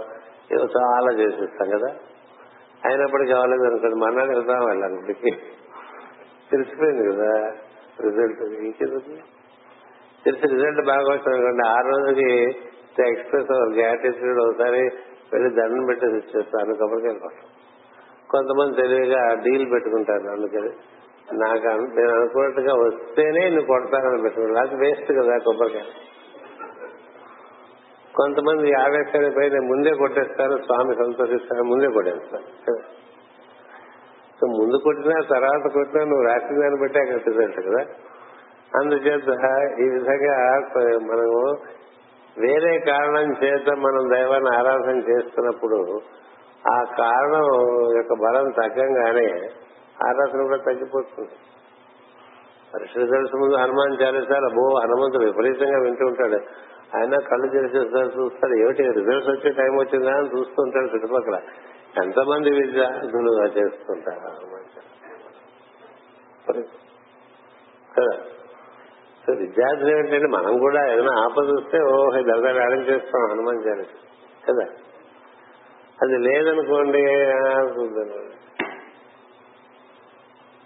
ఏదో చాలా చేసేస్తాం కదా. అయినప్పటికీ కావాలేదు అనుకోండి, మన్నాడు వెళ్తాం వెళ్ళాలి, ఇప్పటికి తెలిసిపోయింది కదా రిజల్ట్, ఇంకేది తెలిసి రిజల్ట్ బాగా వచ్చింది అనుకోండి, ఆ రోజుకి ఎక్స్ప్రెస్ గ్రాటిట్యూడ్ ఒకసారి వెళ్ళి దండం పెట్టేసి ఇచ్చేస్తాను కొబ్బరికాయలు కొట్టడం. కొంతమంది తెలివిగా డీల్ పెట్టుకుంటారు, అందుకని నాకు నేను అనుకున్నట్టుగా వస్తేనే నువ్వు కొడతానని పెట్టుకున్నాను, నాకు వేస్ట్ కదా కొబ్బరికాయ. కొంతమంది ఆవేశానిపై నేను ముందే కొట్టేస్తాను, స్వామి సంతోషిస్తాను, ముందే కొట్టేస్తాను. ముందు కొట్టినా తర్వాత కొట్టినా నువ్వు రాసిన దాన్ని బట్టి అక్కడ రిజల్ట్ కదా. అందుచేత ఈ విధంగా మనము వేరే కారణం చేత మనం దైవాన్ని ఆరాధన చేస్తున్నప్పుడు ఆ కారణం యొక్క బలం తగ్గంగానే ఆరాధన కూడా తగ్గిపోతుంది. పరీక్ష రిజల్ట్స్ ముందు హనుమాన్ చాలీసాలు బో హనుమంతుడు విపరీతంగా వింటూ ఉంటాడు, ఆయన కళ్ళు చేసేస్తారు, చూస్తారు ఏమిటి రిజల్ట్స్ వచ్చే టైం వచ్చిందా అని చూస్తుంటాడు చుట్టుపక్కల ఎంతమంది విద్యార్థులు చేస్తుంటారు కదా. సో విద్యార్థులు ఏంటంటే మనం కూడా ఏదైనా ఆపద వస్తే ఓహో దగ్గర రాడం చేస్తాం హనుమాన్ చాలీస కదా. అది లేదనుకోండి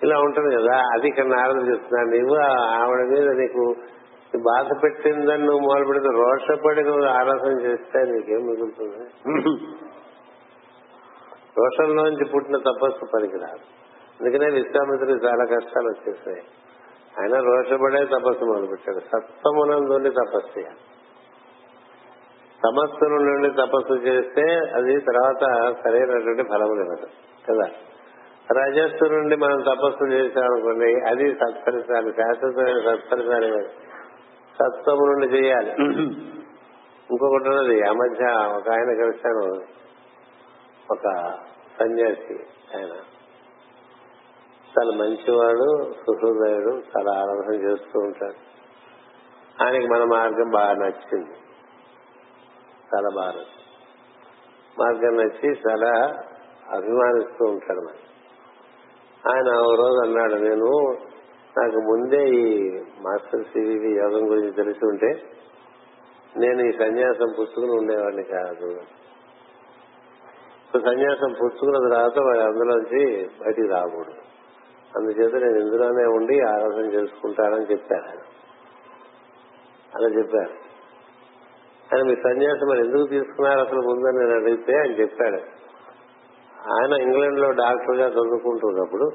ఇలా ఉంటుంది కదా. అది ఇక్కడ నారద చెప్తున్నాను, నీవు ఆవిడ మీద నీకు బాధ పెట్టిందని నువ్వు మొదలు పెడితే రోషపడి నువ్వు ఆరాధన చేస్తే నీకేం మిగులుతుంది. రోషంలోంచి పుట్టిన తపస్సు పనికిరాదు, అందుకనే విశ్వామిత్రుడికి చాలా కష్టాలు వచ్చేసాయి. ఆయన రోషపడే తపస్సు మొదలుపెట్టాడు. సత్వమునందుండి తపస్సు చేయాలి, తమస్సును నుండి తపస్సు చేస్తే అది తర్వాత సరైనటువంటి ఫలములు ఇవ్వదు కదా. రజస్సు నుండి మనం తపస్సు చేసామనుకోండి అది సత్ఫలితాలు, శాశ్వతమైన సత్ఫలితాలు ఇవ్వదు. సత్వము నుండి చేయాలి. ఇంకొకటి ఉన్నది, ఆ మధ్య ఒక ఆయన కలిశాను, ఒక సన్యాసి, ఆయన చాలా మంచివాడు, సుహృదయుడు, చాలా ఆరాధన చేస్తూ ఉంటాడు. ఆయనకి మన మార్గం బాగా నచ్చింది, చాలా బాగా మార్గం నచ్చి చాలా అభిమానిస్తూ ఉంటాడు. మరి ఆయన ఒక రోజు అన్నాడు, నేను నాకు ముందే ఈ మాస్టర్ సివి యోగం గురించి తెలిసి ఉంటే నేను ఈ సన్యాసం పుచ్చుకుని ఉండేవాడిని కాదు. సన్యాసం పుచ్చుకున్న తర్వాత అందులోంచి బయటికి రాకూడదు, అందుచేత నేను ఇందులోనే ఉండి ఆరాధన చేసుకుంటానని చెప్పాను. ఆయన అలా చెప్పారు. ఆయన మీ సన్యాసం మరి ఎందుకు తీసుకున్నారు అసలు ముందని నేను అడిగితే ఆయన చెప్పాడు, ఆయన ఇంగ్లాండ్ లో డాక్టర్ గా చదువుకుంటున్నప్పుడు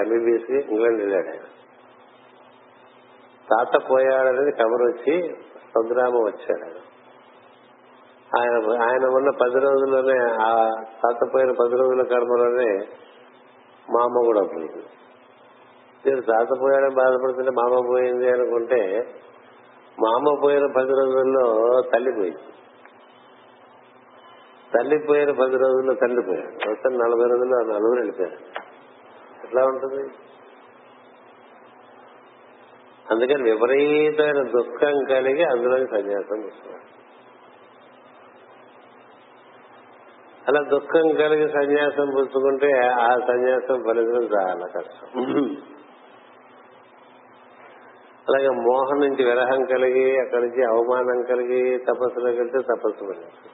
ఎంబీబీఎస్ కి ఇంగ్లాండ్ వెళ్ళాడు. ఆయన తాత పోయాడనేది కబర్ వచ్చి సంద్రామం వచ్చాడు. ఆయన ఆయన ఉన్న పది రోజుల్లోనే ఆ తాత పోయిన పది రోజుల కర్మలోనే మా అమ్మ కూడా పోయింది. వచ్చేది తాతపోయాడని బాధపడుతుంటే మామ పోయింది అనుకుంటే, మామ పోయిన పది రోజుల్లో తల్లి పోయింది, తల్లి పోయిన పది రోజుల్లో తండ్రి పోయాడు, ఒకసారి నలభై రోజుల్లో నలుగురు వెళ్ళిపోయారు. ఎట్లా ఉంటుంది? అందుకని విపరీతమైన దుఃఖం కలిగి అందులోని సన్యాసం తీసుకున్నాడు. అలా దుఃఖం కలిగి సన్యాసం పుచ్చుకుంటే ఆ సన్యాసం ఫలించడం చాలా కష్టం. అలాగే మోహం నుంచి విరహం కలిగి అక్కడి నుంచి అవమానం కలిగి తపస్సులోకి వెళ్తే తపస్సు ఫలిస్తుంది,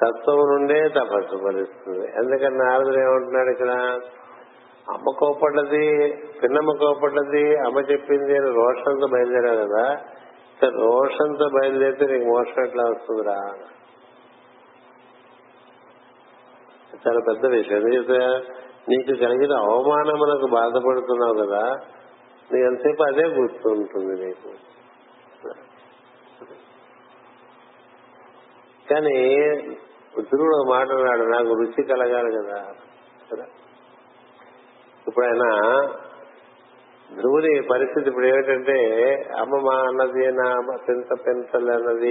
సత్వం నుండే తపస్సు ఫలిస్తుంది. ఎందుకని నారదుడు ఏమంటున్నాడు ఇక్కడ? అమ్మ కోపడ్డది, పిన్నమ్మ కోపడ్డది, అమ్మ చెప్పింది అని రోషంతో బయలుదేరావు కదా, ఇక రోషంతో బయలుదేరితే నీకు మోసం ఎట్లా వస్తుందిరా? చాలా పెద్ద విషయం. ఎందుకంటే నీకు కలిగిన అవమానములకు బాధపడుతున్నావు కదా, నీకు ఎంతసేపు అదే గుర్తుంటుంది నీకు. కానీ ధ్రువుడు మాట్లాడాడు, నాకు రుచి కలగాలి కదా. ఇప్పుడు ఆయన ధ్రువుని పరిస్థితి ఇప్పుడు ఏమిటంటే, అమ్మ మా అన్నది, నా పెంత పెంతలు అన్నది,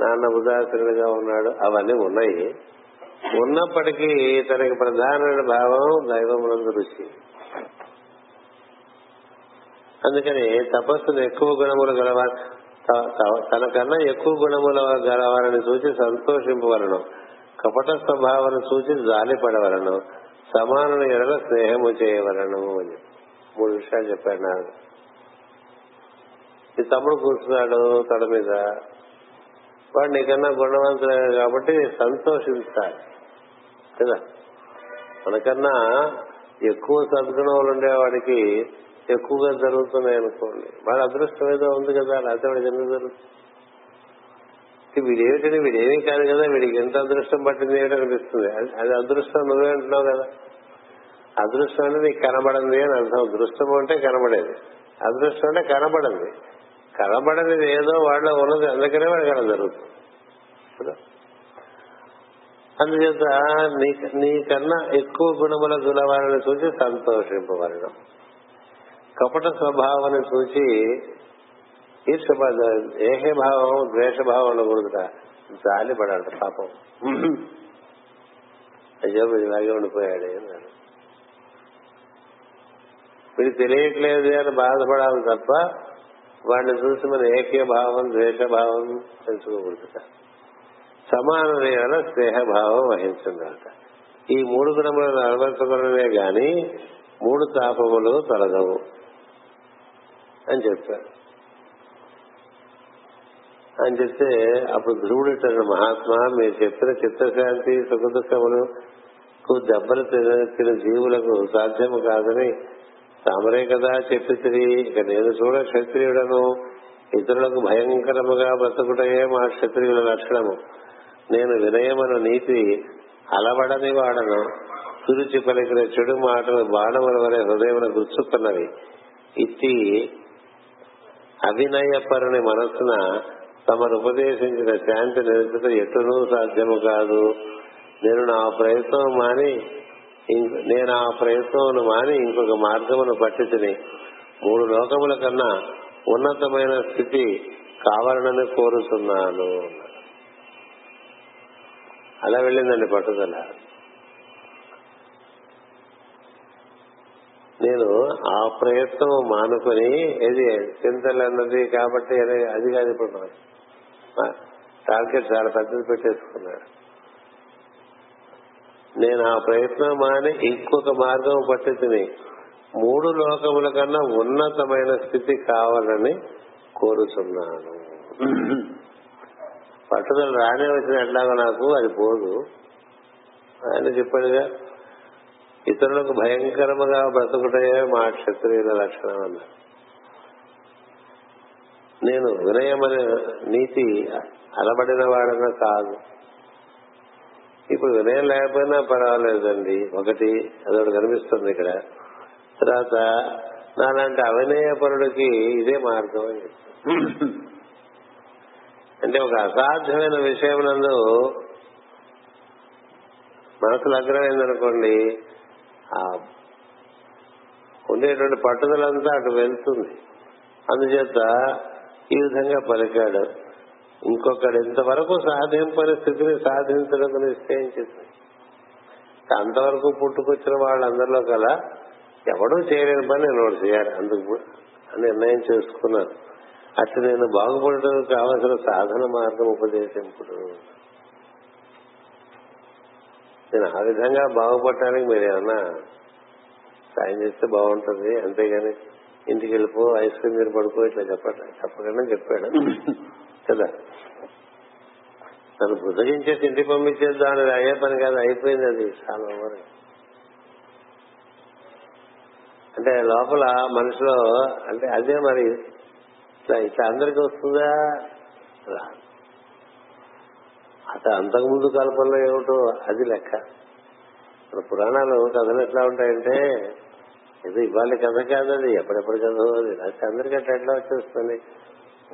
నాన్న ఉదాసీనుడిగా ఉన్నాడు, అవన్నీ ఉన్నాయి. ఉన్నప్పటికీ తనకి ప్రధానమైన భావం దైవమునందు రుచి. అందుకని తపస్సును ఎక్కువ గుణములు గలవారు, తనకన్నా ఎక్కువ గుణముల గలవారని చూసి సంతోషింపవలను, కపట స్వభావాన్ని చూసి జాలి పడవలను, సమానుల ఎడల స్నేహము చేయవలను అని చెప్పి మూడు విషయాలు చెప్పాడు నారదు. ఈ తమ్ముడు కూర్చున్నాడు తొడ మీద, వాడు నీకన్నా గుణవంతులే కాబట్టి సంతోషిస్తాడు కదా. మనకన్నా ఎక్కువ సద్గుణములు ఉండేవాడికి ఎక్కువగా జరుగుతున్నాయి అనుకోండి, వాడు అదృష్టం ఏదో ఉంది కదా, లేకపోతే వాడికి ఎందుకు జరుగుతుంది? వీడేమిటని వీడేమీ కాదు కదా, వీడికి ఎంత అదృష్టం పట్టింది ఏమిటనిపిస్తుంది. అది అదృష్టం నువ్వే అంటున్నావు కదా. అదృష్టం అంటే నీకు కనబడింది అని అర్థం. అదృష్టం అంటే కనబడేది, అదృష్టం అంటే కనబడింది. కనబడనిది ఏదో వాళ్ళ ఉన్నది, అందుకనే వాడికి అలా జరుగుతుంది. అందుచేత నీ నీకన్నా ఎక్కువ గుణముల గుణవారిని చూసి సంతోషింపవలెను, కపట స్వభావాన్ని చూసి ఈర్షభావ ఏహే భావం ద్వేషభావం ఉండకూడదుట, జాలి పడాలట. పాపం అయ్యో ఇలాగే ఉండిపోయాడు, వీడికి తెలియట్లేదు అని బాధపడాలి తప్ప వాడిని చూసి మన ఏకే భావం ద్వేషభావం తెలుసుకోకూడదుట. సమానమైన స్నేహభావం వహించుందట. ఈ మూడు గుణములను అలవర్చుకునే గాని మూడు తాపములు తొలగవు అని చెప్పారు. అని చెప్తే అప్పుడు ధ్రువుడు ఇట్టాడు, మహాత్మా మీరు చెప్పిన చిత్తశాంతి సుఖదుఖములకు దెబ్బలు తిన జీవులకు సాధ్యము కాదని తామరే కదా చెప్పి తిరిగి, ఇక నేను చూడ క్షత్రియుడను, ఇతరులకు భయంకరముగా బ్రతుకుటయే మా క్షత్రియుల లక్షణము. నేను వినయమను నీతి అలవడని వాడను, సురుచి పలికిన చెడు మాటలు బాణముల వలె హృదయమును గుచ్చుకున్నవి. ఇట్టి అవినయపరుని మనస్సున తమను ఉపదేశించిన శాంతి నిలుపుట ఎటునూ సాధ్యము కాదు. నేను నా ప్రయత్నం మాని నేను ఆ ప్రయత్నమును మాని ఇంకొక మార్గమును పట్టి తిని మూడు లోకముల కన్నా ఉన్నతమైన స్థితి కావాలని కోరుతున్నాను. అలా వెళ్ళిందండి పట్టుదల. నేను ఆ ప్రయత్నం మానుకుని ఏది చింతలు అన్నది కాబట్టి అది కాదు. ఇప్పుడు టార్గెట్ చాలా పెద్దది పెట్టేసుకున్నాడు. నేను ఆ ప్రయత్నం మాని ఇంకొక మార్గం పట్టి తిని మూడు లోకముల కన్నా ఉన్నతమైన స్థితి కావాలని కోరుతున్నాను. పట్టుదల రానే వచ్చిన ఎట్లాగో నాకు అది పోదు. ఆయన చెప్పాడుగా, ఇతరులకు భయంకరముగా బ్రతుకుటయే మా క్షత్రియుల లక్షణం అన్న. నేను వినయమనే నీతి అలబడిన వాడన కాదు. ఇప్పుడు వినయం లేకపోయినా పర్వాలేదండి, ఒకటి అదొకటి కనిపిస్తుంది ఇక్కడ. తర్వాత నాలాంటి అవినయపరుడికి ఇదే మార్గం అని చెప్తాను. అంటే ఒక అసాధ్యమైన విషయం నందు మనసు లగ్నమైందనుకోండి, ఉండేటువంటి పట్టుదలంతా అటు వెళ్తుంది. అందుచేత ఈ విధంగా పలికాడు. ఇంకొకడు ఇంతవరకు సాధింపని స్థితిని సాధించడం నిశ్చయం చేశాడు. అంతవరకు పుట్టుకొచ్చిన వాళ్ళందరిలో కల ఎవడూ చేయలేని పని నేను ఒకటి చేయాలి అందుకు నిర్ణయం చేసుకున్నాను. అట్లా నేను బాగుపడటానికి కావలసిన సాధన మార్గం ఉపదేశింపుడు. నేను ఆ విధంగా బాగుపడటానికి మీరేమన్నా సాయం చేస్తే బాగుంటుంది, అంతేగాని ఇంటికి వెళ్ళిపో ఐస్ క్రీమ్ మీరు పడుకో ఇట్లా చెప్పట చెప్పకుండా చెప్పాడు కదా. నన్ను బుద్ధగించేసి ఇంటికి పంపించేది దాని అయ్యే పని కాదు, అయిపోయింది అది చాలా వరకు. అంటే లోపల మనిషిలో అంటే అదే మరి ఇట్లా ఇట్లా అందరికి వస్తుందా రాదు. అసలు అంతకుముందు కల్పనలో ఏమిటో అది లెక్క. ఇప్పుడు పురాణాలు కథలు ఎట్లా ఉంటాయంటే ఇది ఇవాళ కథ కాదు, అది ఎప్పుడెప్పుడు కదో అది అందరికీ అట్లా ఎట్లా వచ్చేస్తుంది.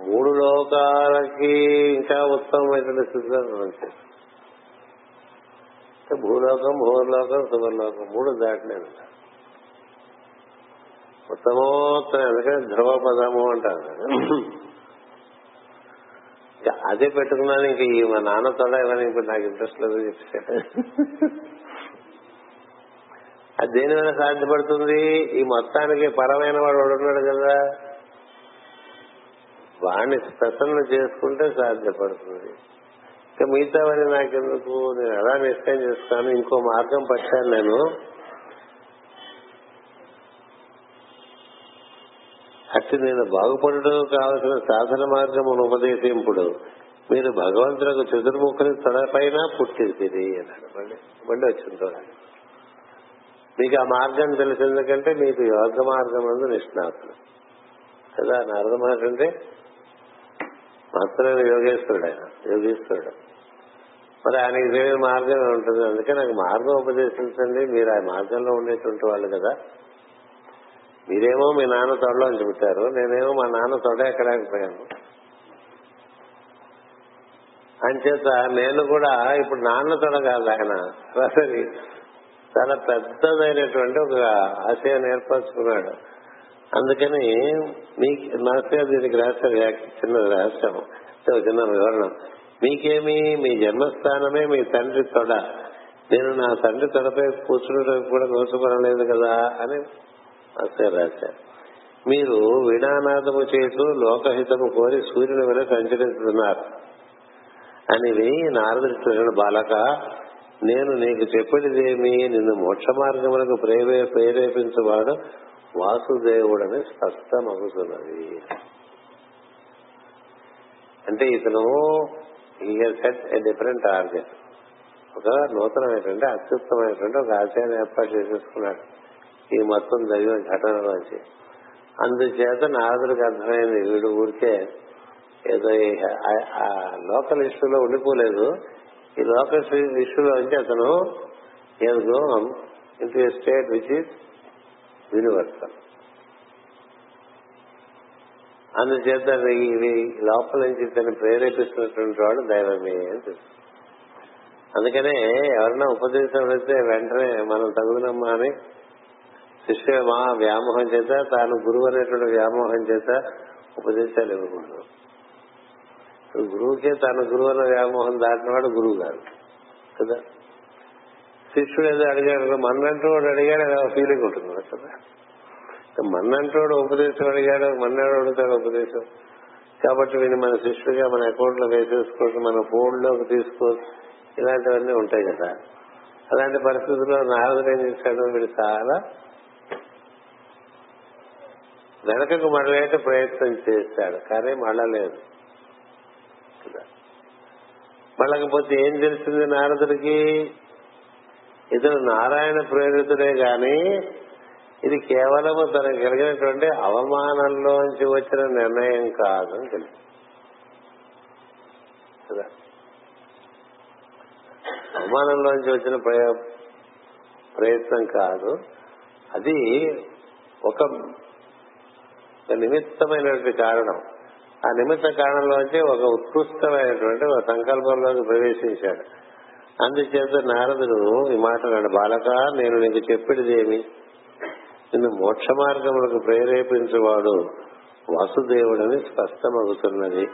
మూడు లోకాలకి ఇంకా ఉత్తమమైనటువంటి స్థితిలో వచ్చేస్తుంది. భూలోకం, భూవర్లోకం, సువర్లోకం మూడు దాటిలేదు ఉత్తమోత్తరం. ఎందుకంటే ధ్రువ పదము అంటారు కదా, అదే పెట్టుకున్నాను. ఇంక ఈ మా నాన్నతో ఇవ్వని ఇప్పుడు నాకు ఇంట్రెస్ట్ లేదని చెప్పాడు. అది దేనివైనా సాధ్యపడుతుంది. ఈ మొత్తానికి పరమైన వాడు ఉన్నాడు కదా, వాడిని ప్రసన్న చేసుకుంటే సాధ్యపడుతుంది. ఇంకా మిగతావని నాకెందుకు, నేను ఎలా నిశ్చయం చేస్తాను. ఇంకో మార్గం పట్టాను నేను. అట్టి నేను బాగుపడటం కావలసిన సాధన మార్గమును ఉపదేశింపుడు. మీరు భగవంతులకు చతుర్ముఖుని తొడపైన పుట్టింది అన్నాడు. మళ్ళీ మళ్ళీ వచ్చిన తోడ మీకు ఆ మార్గం తెలిసి, ఎందుకంటే మీకు యోగ మార్గం అందు నిష్ణాతులు కదా. నారద మహర్షి అంటే మాత్రమే యోగేశ్వరుడు, ఆయన యోగేశ్వరుడు. మరి ఆయనకి తెలియని మార్గం ఉంటుంది. అందుకే నాకు మార్గం ఉపదేశించండి, మీరు ఆ మార్గంలో ఉండేటువంటి వాళ్ళు కదా. మీరేమో మీ నాన్న తొడలో చూపుతారు, నేనేమో మా నాన్న తొడ ఎక్కడానికి పోయాను. అంచేత నేను కూడా ఇప్పుడు నాన్న తొడ కాదు, ఆయన సరి చాలా పెద్దదైనటువంటి ఒక ఆశయం నేర్పరచుకున్నాడు. అందుకని మీకు నాశగా దీనికి రాష్ట్ర వ్యాఖ్య చిన్న రాష్ట్రం చిన్న వివరణ. మీకేమి మీ జన్మస్థానమే మీ తండ్రి తొడ, నేను నా తండ్రి తొడపై కూర్చుని కూడా కోసుకురలేదు కదా అని రాశారు. మీరు వీణానాదము చేతులు లోకహితము కోరి సూర్యుని వల్ల సంచరిస్తున్నారు అనివి నారదుడు. బాలక, నేను నీకు చెప్పేదేమి, నిన్ను మోక్ష మార్గములకు ప్రేరే ప్రేరేపించేవాడు వాసుదేవుడు అని స్పష్టమవుతున్నది. అంటే ఇతను he has set a different target, ఒక నూతనమైనటువంటి అత్యుత్తమైనటువంటి ఒక ఆశయాన్ని ఏర్పాటు చేసేసుకున్నాడు ఈ మొత్తం జరిగిన ఘటనలోంచి. అందుచేత నారదుడికి అర్థమైంది, వీడు ఊరికే ఏదో ఆ లోకల్ ఇష్యూలో ఉండిపోలేదు. ఈ లోకల్ ఇష్యూలోంచి అతను ఏదో into a state which is universal. అందుచేత ఇవి లోపల నుంచి ఇతను ప్రేరేపిస్తున్నటువంటి వాడు దైవమే అని తెలుసు. అందుకనే ఎవరైనా ఉపదేశం అయితే వెంటనే మనం తగుదనమ్మా అని శిష్య మా వ్యామోహం చేత, తాను గురువు అనేటువంటి వ్యామోహం చేత ఉపదేశాలు ఇవ్వకూడదు. గురువుకే తాను గురువు అన్న వ్యామోహం దాటినవాడు గురువు కాదు కదా. శిష్యుడు ఏదో అడిగాడు, మన్నంటూ వాడు అడిగాడు, అలా ఫీలింగ్ ఉంటుంది కదా. మన్నంటూ వాడు ఉపదేశం అడిగాడు, మన్నాడు అడుగుతాడు ఉపదేశం. కాబట్టి వీడిని మన శిష్యుడిగా మన అకౌంట్ లో వేసేసుకోవచ్చు, మన ఫోన్ లోకి తీసుకోవచ్చు, ఇలాంటివన్నీ ఉంటాయి కదా. అలాంటి పరిస్థితుల్లో నారదుడు ఏం చేశాడు, వీడు చాలా వెనకకు మళ్ళలేట ప్రయత్నం చేస్తాడు, కానీ మళ్ళలేదు కదా. మళ్ళకపోతే ఏం తెలిసింది నారదుడికి, ఇతను నారాయణ ప్రేరితుడే గాని ఇది కేవలం తనకు కలిగినటువంటి అవమానంలోంచి వచ్చిన నిర్ణయం కాదని తెలిసింది కదా. అవమానంలోంచి వచ్చిన ప్రయత్నం కాదు, అది ఒక నిమిత్తమైనటువంటి కారణం. ఆ నిమిత్త కారణంలోంచి ఒక ఉత్కృష్టమైనటువంటి ఒక సంకల్పంలోకి ప్రవేశించాడు. అందుచేత నారదుడు ఈ మాట్లాడాడు, బాలక, నేను నీకు చెప్పేదేమి, నిన్ను మోక్ష మార్గములకు ప్రేరేపించేవాడు వాసుదేవుడని స్పష్టమవుతున్నది.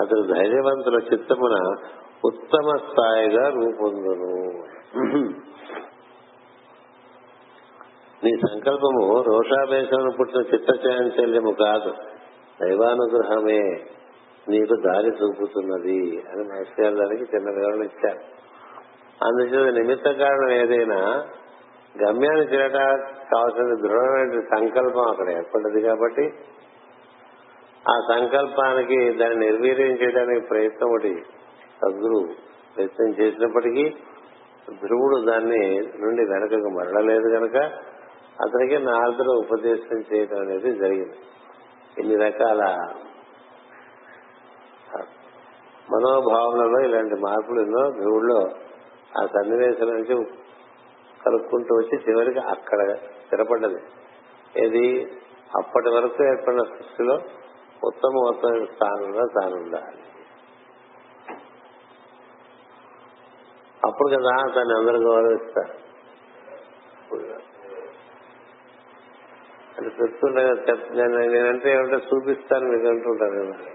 అతడు ధైర్యవంతుల చిత్తమున ఉత్తమ స్థాయిగా రూపొందును. నీ సంకల్పము రోషావేశమును పుట్టిన చిత్త చాంచల్యము కాదు, దైవానుగ్రహమే నీకు దారి చూపుతున్నది అని మహర్షి చిన్న వివరణ ఇచ్చారు. అందుచేత నిమిత్త కారణం ఏదైనా గమ్యాన్ని చేరట కావాల్సిన దృఢమైన సంకల్పం అక్కడ ఏర్పడ్డది కాబట్టి ఆ సంకల్పానికి దాన్ని నిర్వీర్యం చేయడానికి ప్రయత్నం ఒకటి సద్గురు ప్రయత్నం చేసినప్పటికీ ధ్రువుడు దాన్ని నుండి వెనకకు మరడలేదు కనుక అతనికి నారదుడు ఉపదేశం చేయడం అనేది జరిగింది. ఇన్ని రకాల మనోభావనలో ఇలాంటి మార్పులు ఎన్నో ధ్రువుల్లో ఆ సన్నివేశం నుంచి కలుపుకుంటూ వచ్చి చివరికి అక్కడ స్థిరపడ్డది. ఇది అప్పటి వరకు ఏర్పడిన సృష్టిలో ఉత్తమోత్తమ స్థానంలో తానుండాలి. అప్పుడు కదా తను అందరూ గౌరవిస్తారు. అంటే చెప్తుంటా నేనంటే ఏమంటే చూపిస్తాను మీకు అంటుంటాను కదా,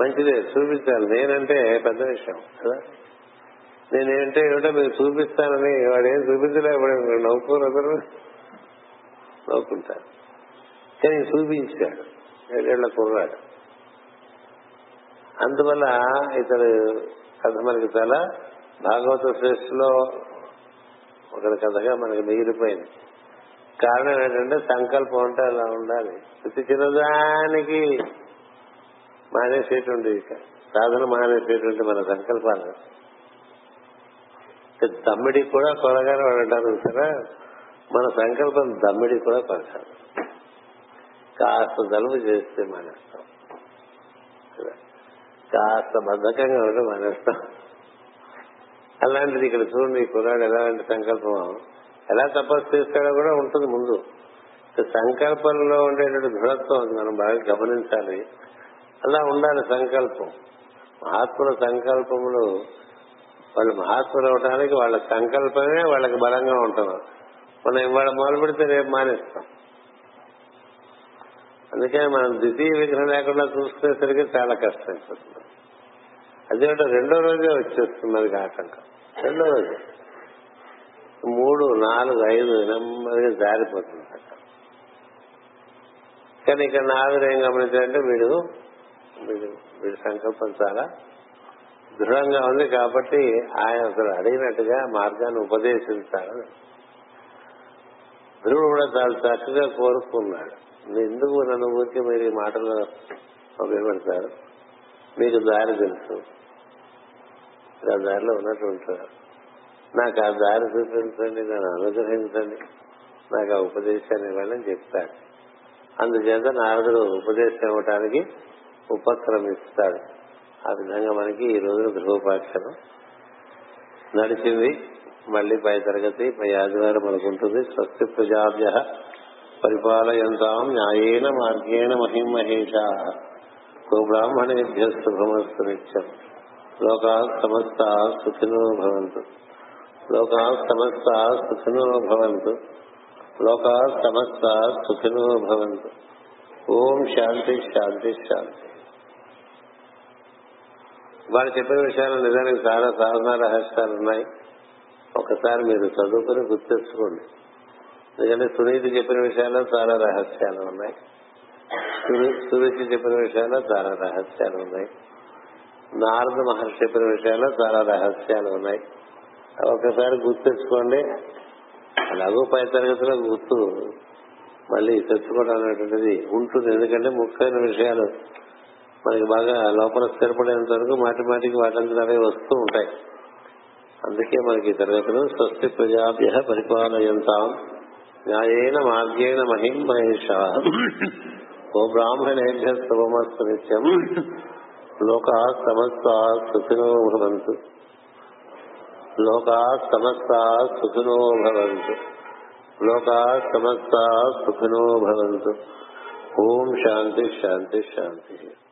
మంచిదే చూపించాలి. నేనంటే పెద్ద విషయం కదా, నేనేంటే ఏమిటో మీకు చూపిస్తానని వాడు ఏం చూపించలేకపోతే నవ్వుకోరు, అందరూ నవ్వుకుంటారు. కానీ చూపించాడు ఏడేళ్ల కుర్రాడు. అందువల్ల ఇతడు కథ మనకి చాలా భాగవత శ్రేష్ఠలో ఒక కథగా మనకి మిగిలిపోయింది. కారణం ఏంటంటే సంకల్పం అంటే అలా ఉండాలి. ప్రతి చిన్నదానికి మానేసేటువంటి సాధన మానేసేటువంటి మన సంకల్పాలు దమ్మిడి కూడా కొరగానే అంటారు కదా. మన సంకల్పం దమ్మిడి కూడా కొరగాలి, కాస్త దలుపు చేస్తే మానేస్తాం, కాస్త బద్ధకంగా ఉంటే మానేస్తాం. అలాంటిది ఇక్కడ చూడండి, ఈ కుర్రాడు ఎలాంటి సంకల్పం ఎలా తపస్సు చేస్తాడో కూడా ఉంటుంది. ముందు సంకల్పంలో ఉండేటువంటి దృఢత్వం అది మనం బాగా గమనించాలి. అలా ఉండాలి సంకల్పం. మహాత్ముల సంకల్పములు వాళ్ళు మహాత్ములు అవడానికి వాళ్ళ సంకల్పమే వాళ్ళకి బలంగా ఉంటున్నారు. మనం ఇవాళ మొదలు పెడితే రేపు మానేస్తాం. అందుకని మనం ద్వితీయ విగ్రహం లేకుండా చూసుకునేసరికి చాలా కష్టమైపోతుంది. అదేమిటో రెండో రోజే వచ్చేస్తున్నది ఆటంకం. రెండో రోజు మూడు నాలుగు ఐదు నెమ్మదిగా జారిపోతుంది. కానీ ఇక్కడ నాలుగు ఏం గమనించాలంటే వీడు వీడి సంకల్పం చాలా దృఢంగా ఉంది కాబట్టి ఆయన అసలు అడిగినట్టుగా మార్గాన్ని ఉపదేశించాలని ధ్రువుడు కూడా చాలా చక్కగా కోరుకున్నాడు. ఎందుకు నన్ను ఊరికి మీరు ఈ మాటలు ఉపయోగపడతారు, మీకు దారి తెలుసు, ఆ దారిలో ఉన్నట్టు ఉంటారు, నాకు ఆ దారి చూపించండి, నన్ను అనుగ్రహించండి, నాకు ఆ ఉపదేశాన్ని ఇవ్వాలని చెప్తాడు. అందుచేత నారదుడు ఉపదేశం ఇవ్వటానికి ఉపక్రమిస్తాడు. ఆ విధంగా మనకి ఈ రోజున ధ్రువోపాఖ్యానం నడిచింది. మళ్లీ పై తరగతి పై ఆదివారం అనుకుంటుంది. స్వస్తి ప్రజాభ్యః పరిపాలయంతాం న్యాయేన మార్గేణ మహిం మహేషా. గోబ్రాహ్మణేభ్యః శుభమస్తు నిత్యం. లోకాః సమస్తాః సుఖినో భవంతు. లోకాః సమస్తాః సుఖినో భవంతు. లోకాః సమస్తాః సుఖినో భవంతు. ఓం శాంతి శాంతి శాంతి. వాళ్ళు చెప్పిన విషయాలు నిజానికి చాలా సాధన రహస్యాలు ఉన్నాయి. ఒకసారి మీరు చదువుకుని గుర్తించుకోండి. ఎందుకంటే సునీతి చెప్పిన విషయాల్లో చాలా రహస్యాలు ఉన్నాయి, సురుచి చెప్పిన విషయాల్లో చాలా రహస్యాలు ఉన్నాయి, నారద మహర్షి చెప్పిన విషయాల్లో చాలా రహస్యాలు ఉన్నాయి. ఒకసారి గుర్తించుకోండి. అలాగూ పై తరగతిలో గుర్తు మళ్ళీ తెచ్చుకోవడం అనేటువంటిది ఉంటుంది. ఎందుకంటే ముఖ్యమైన విషయాలు మనకి బాగా లోపల స్థిరపడేంత వరకు మాటి మాటికి వాటంతా అవే వస్తూ ఉంటాయి. అందుకే మనకి తరగతులు స్వస్తి ప్రజాభ్యః పరిపాలయంతాం న్యాయేన మార్గేణ మహిం మహేషా. గోబ్రాహ్మణేభ్యః శుభమస్తు నిత్యం. లోకాః సమస్తాః సుఖినో భవంతు. లోకాః సమస్తాః సుఖినో భవంతు. లోకాః సమస్తాః సుఖినో భవంతు. ఓం శాంతి శాంతి శాంతి.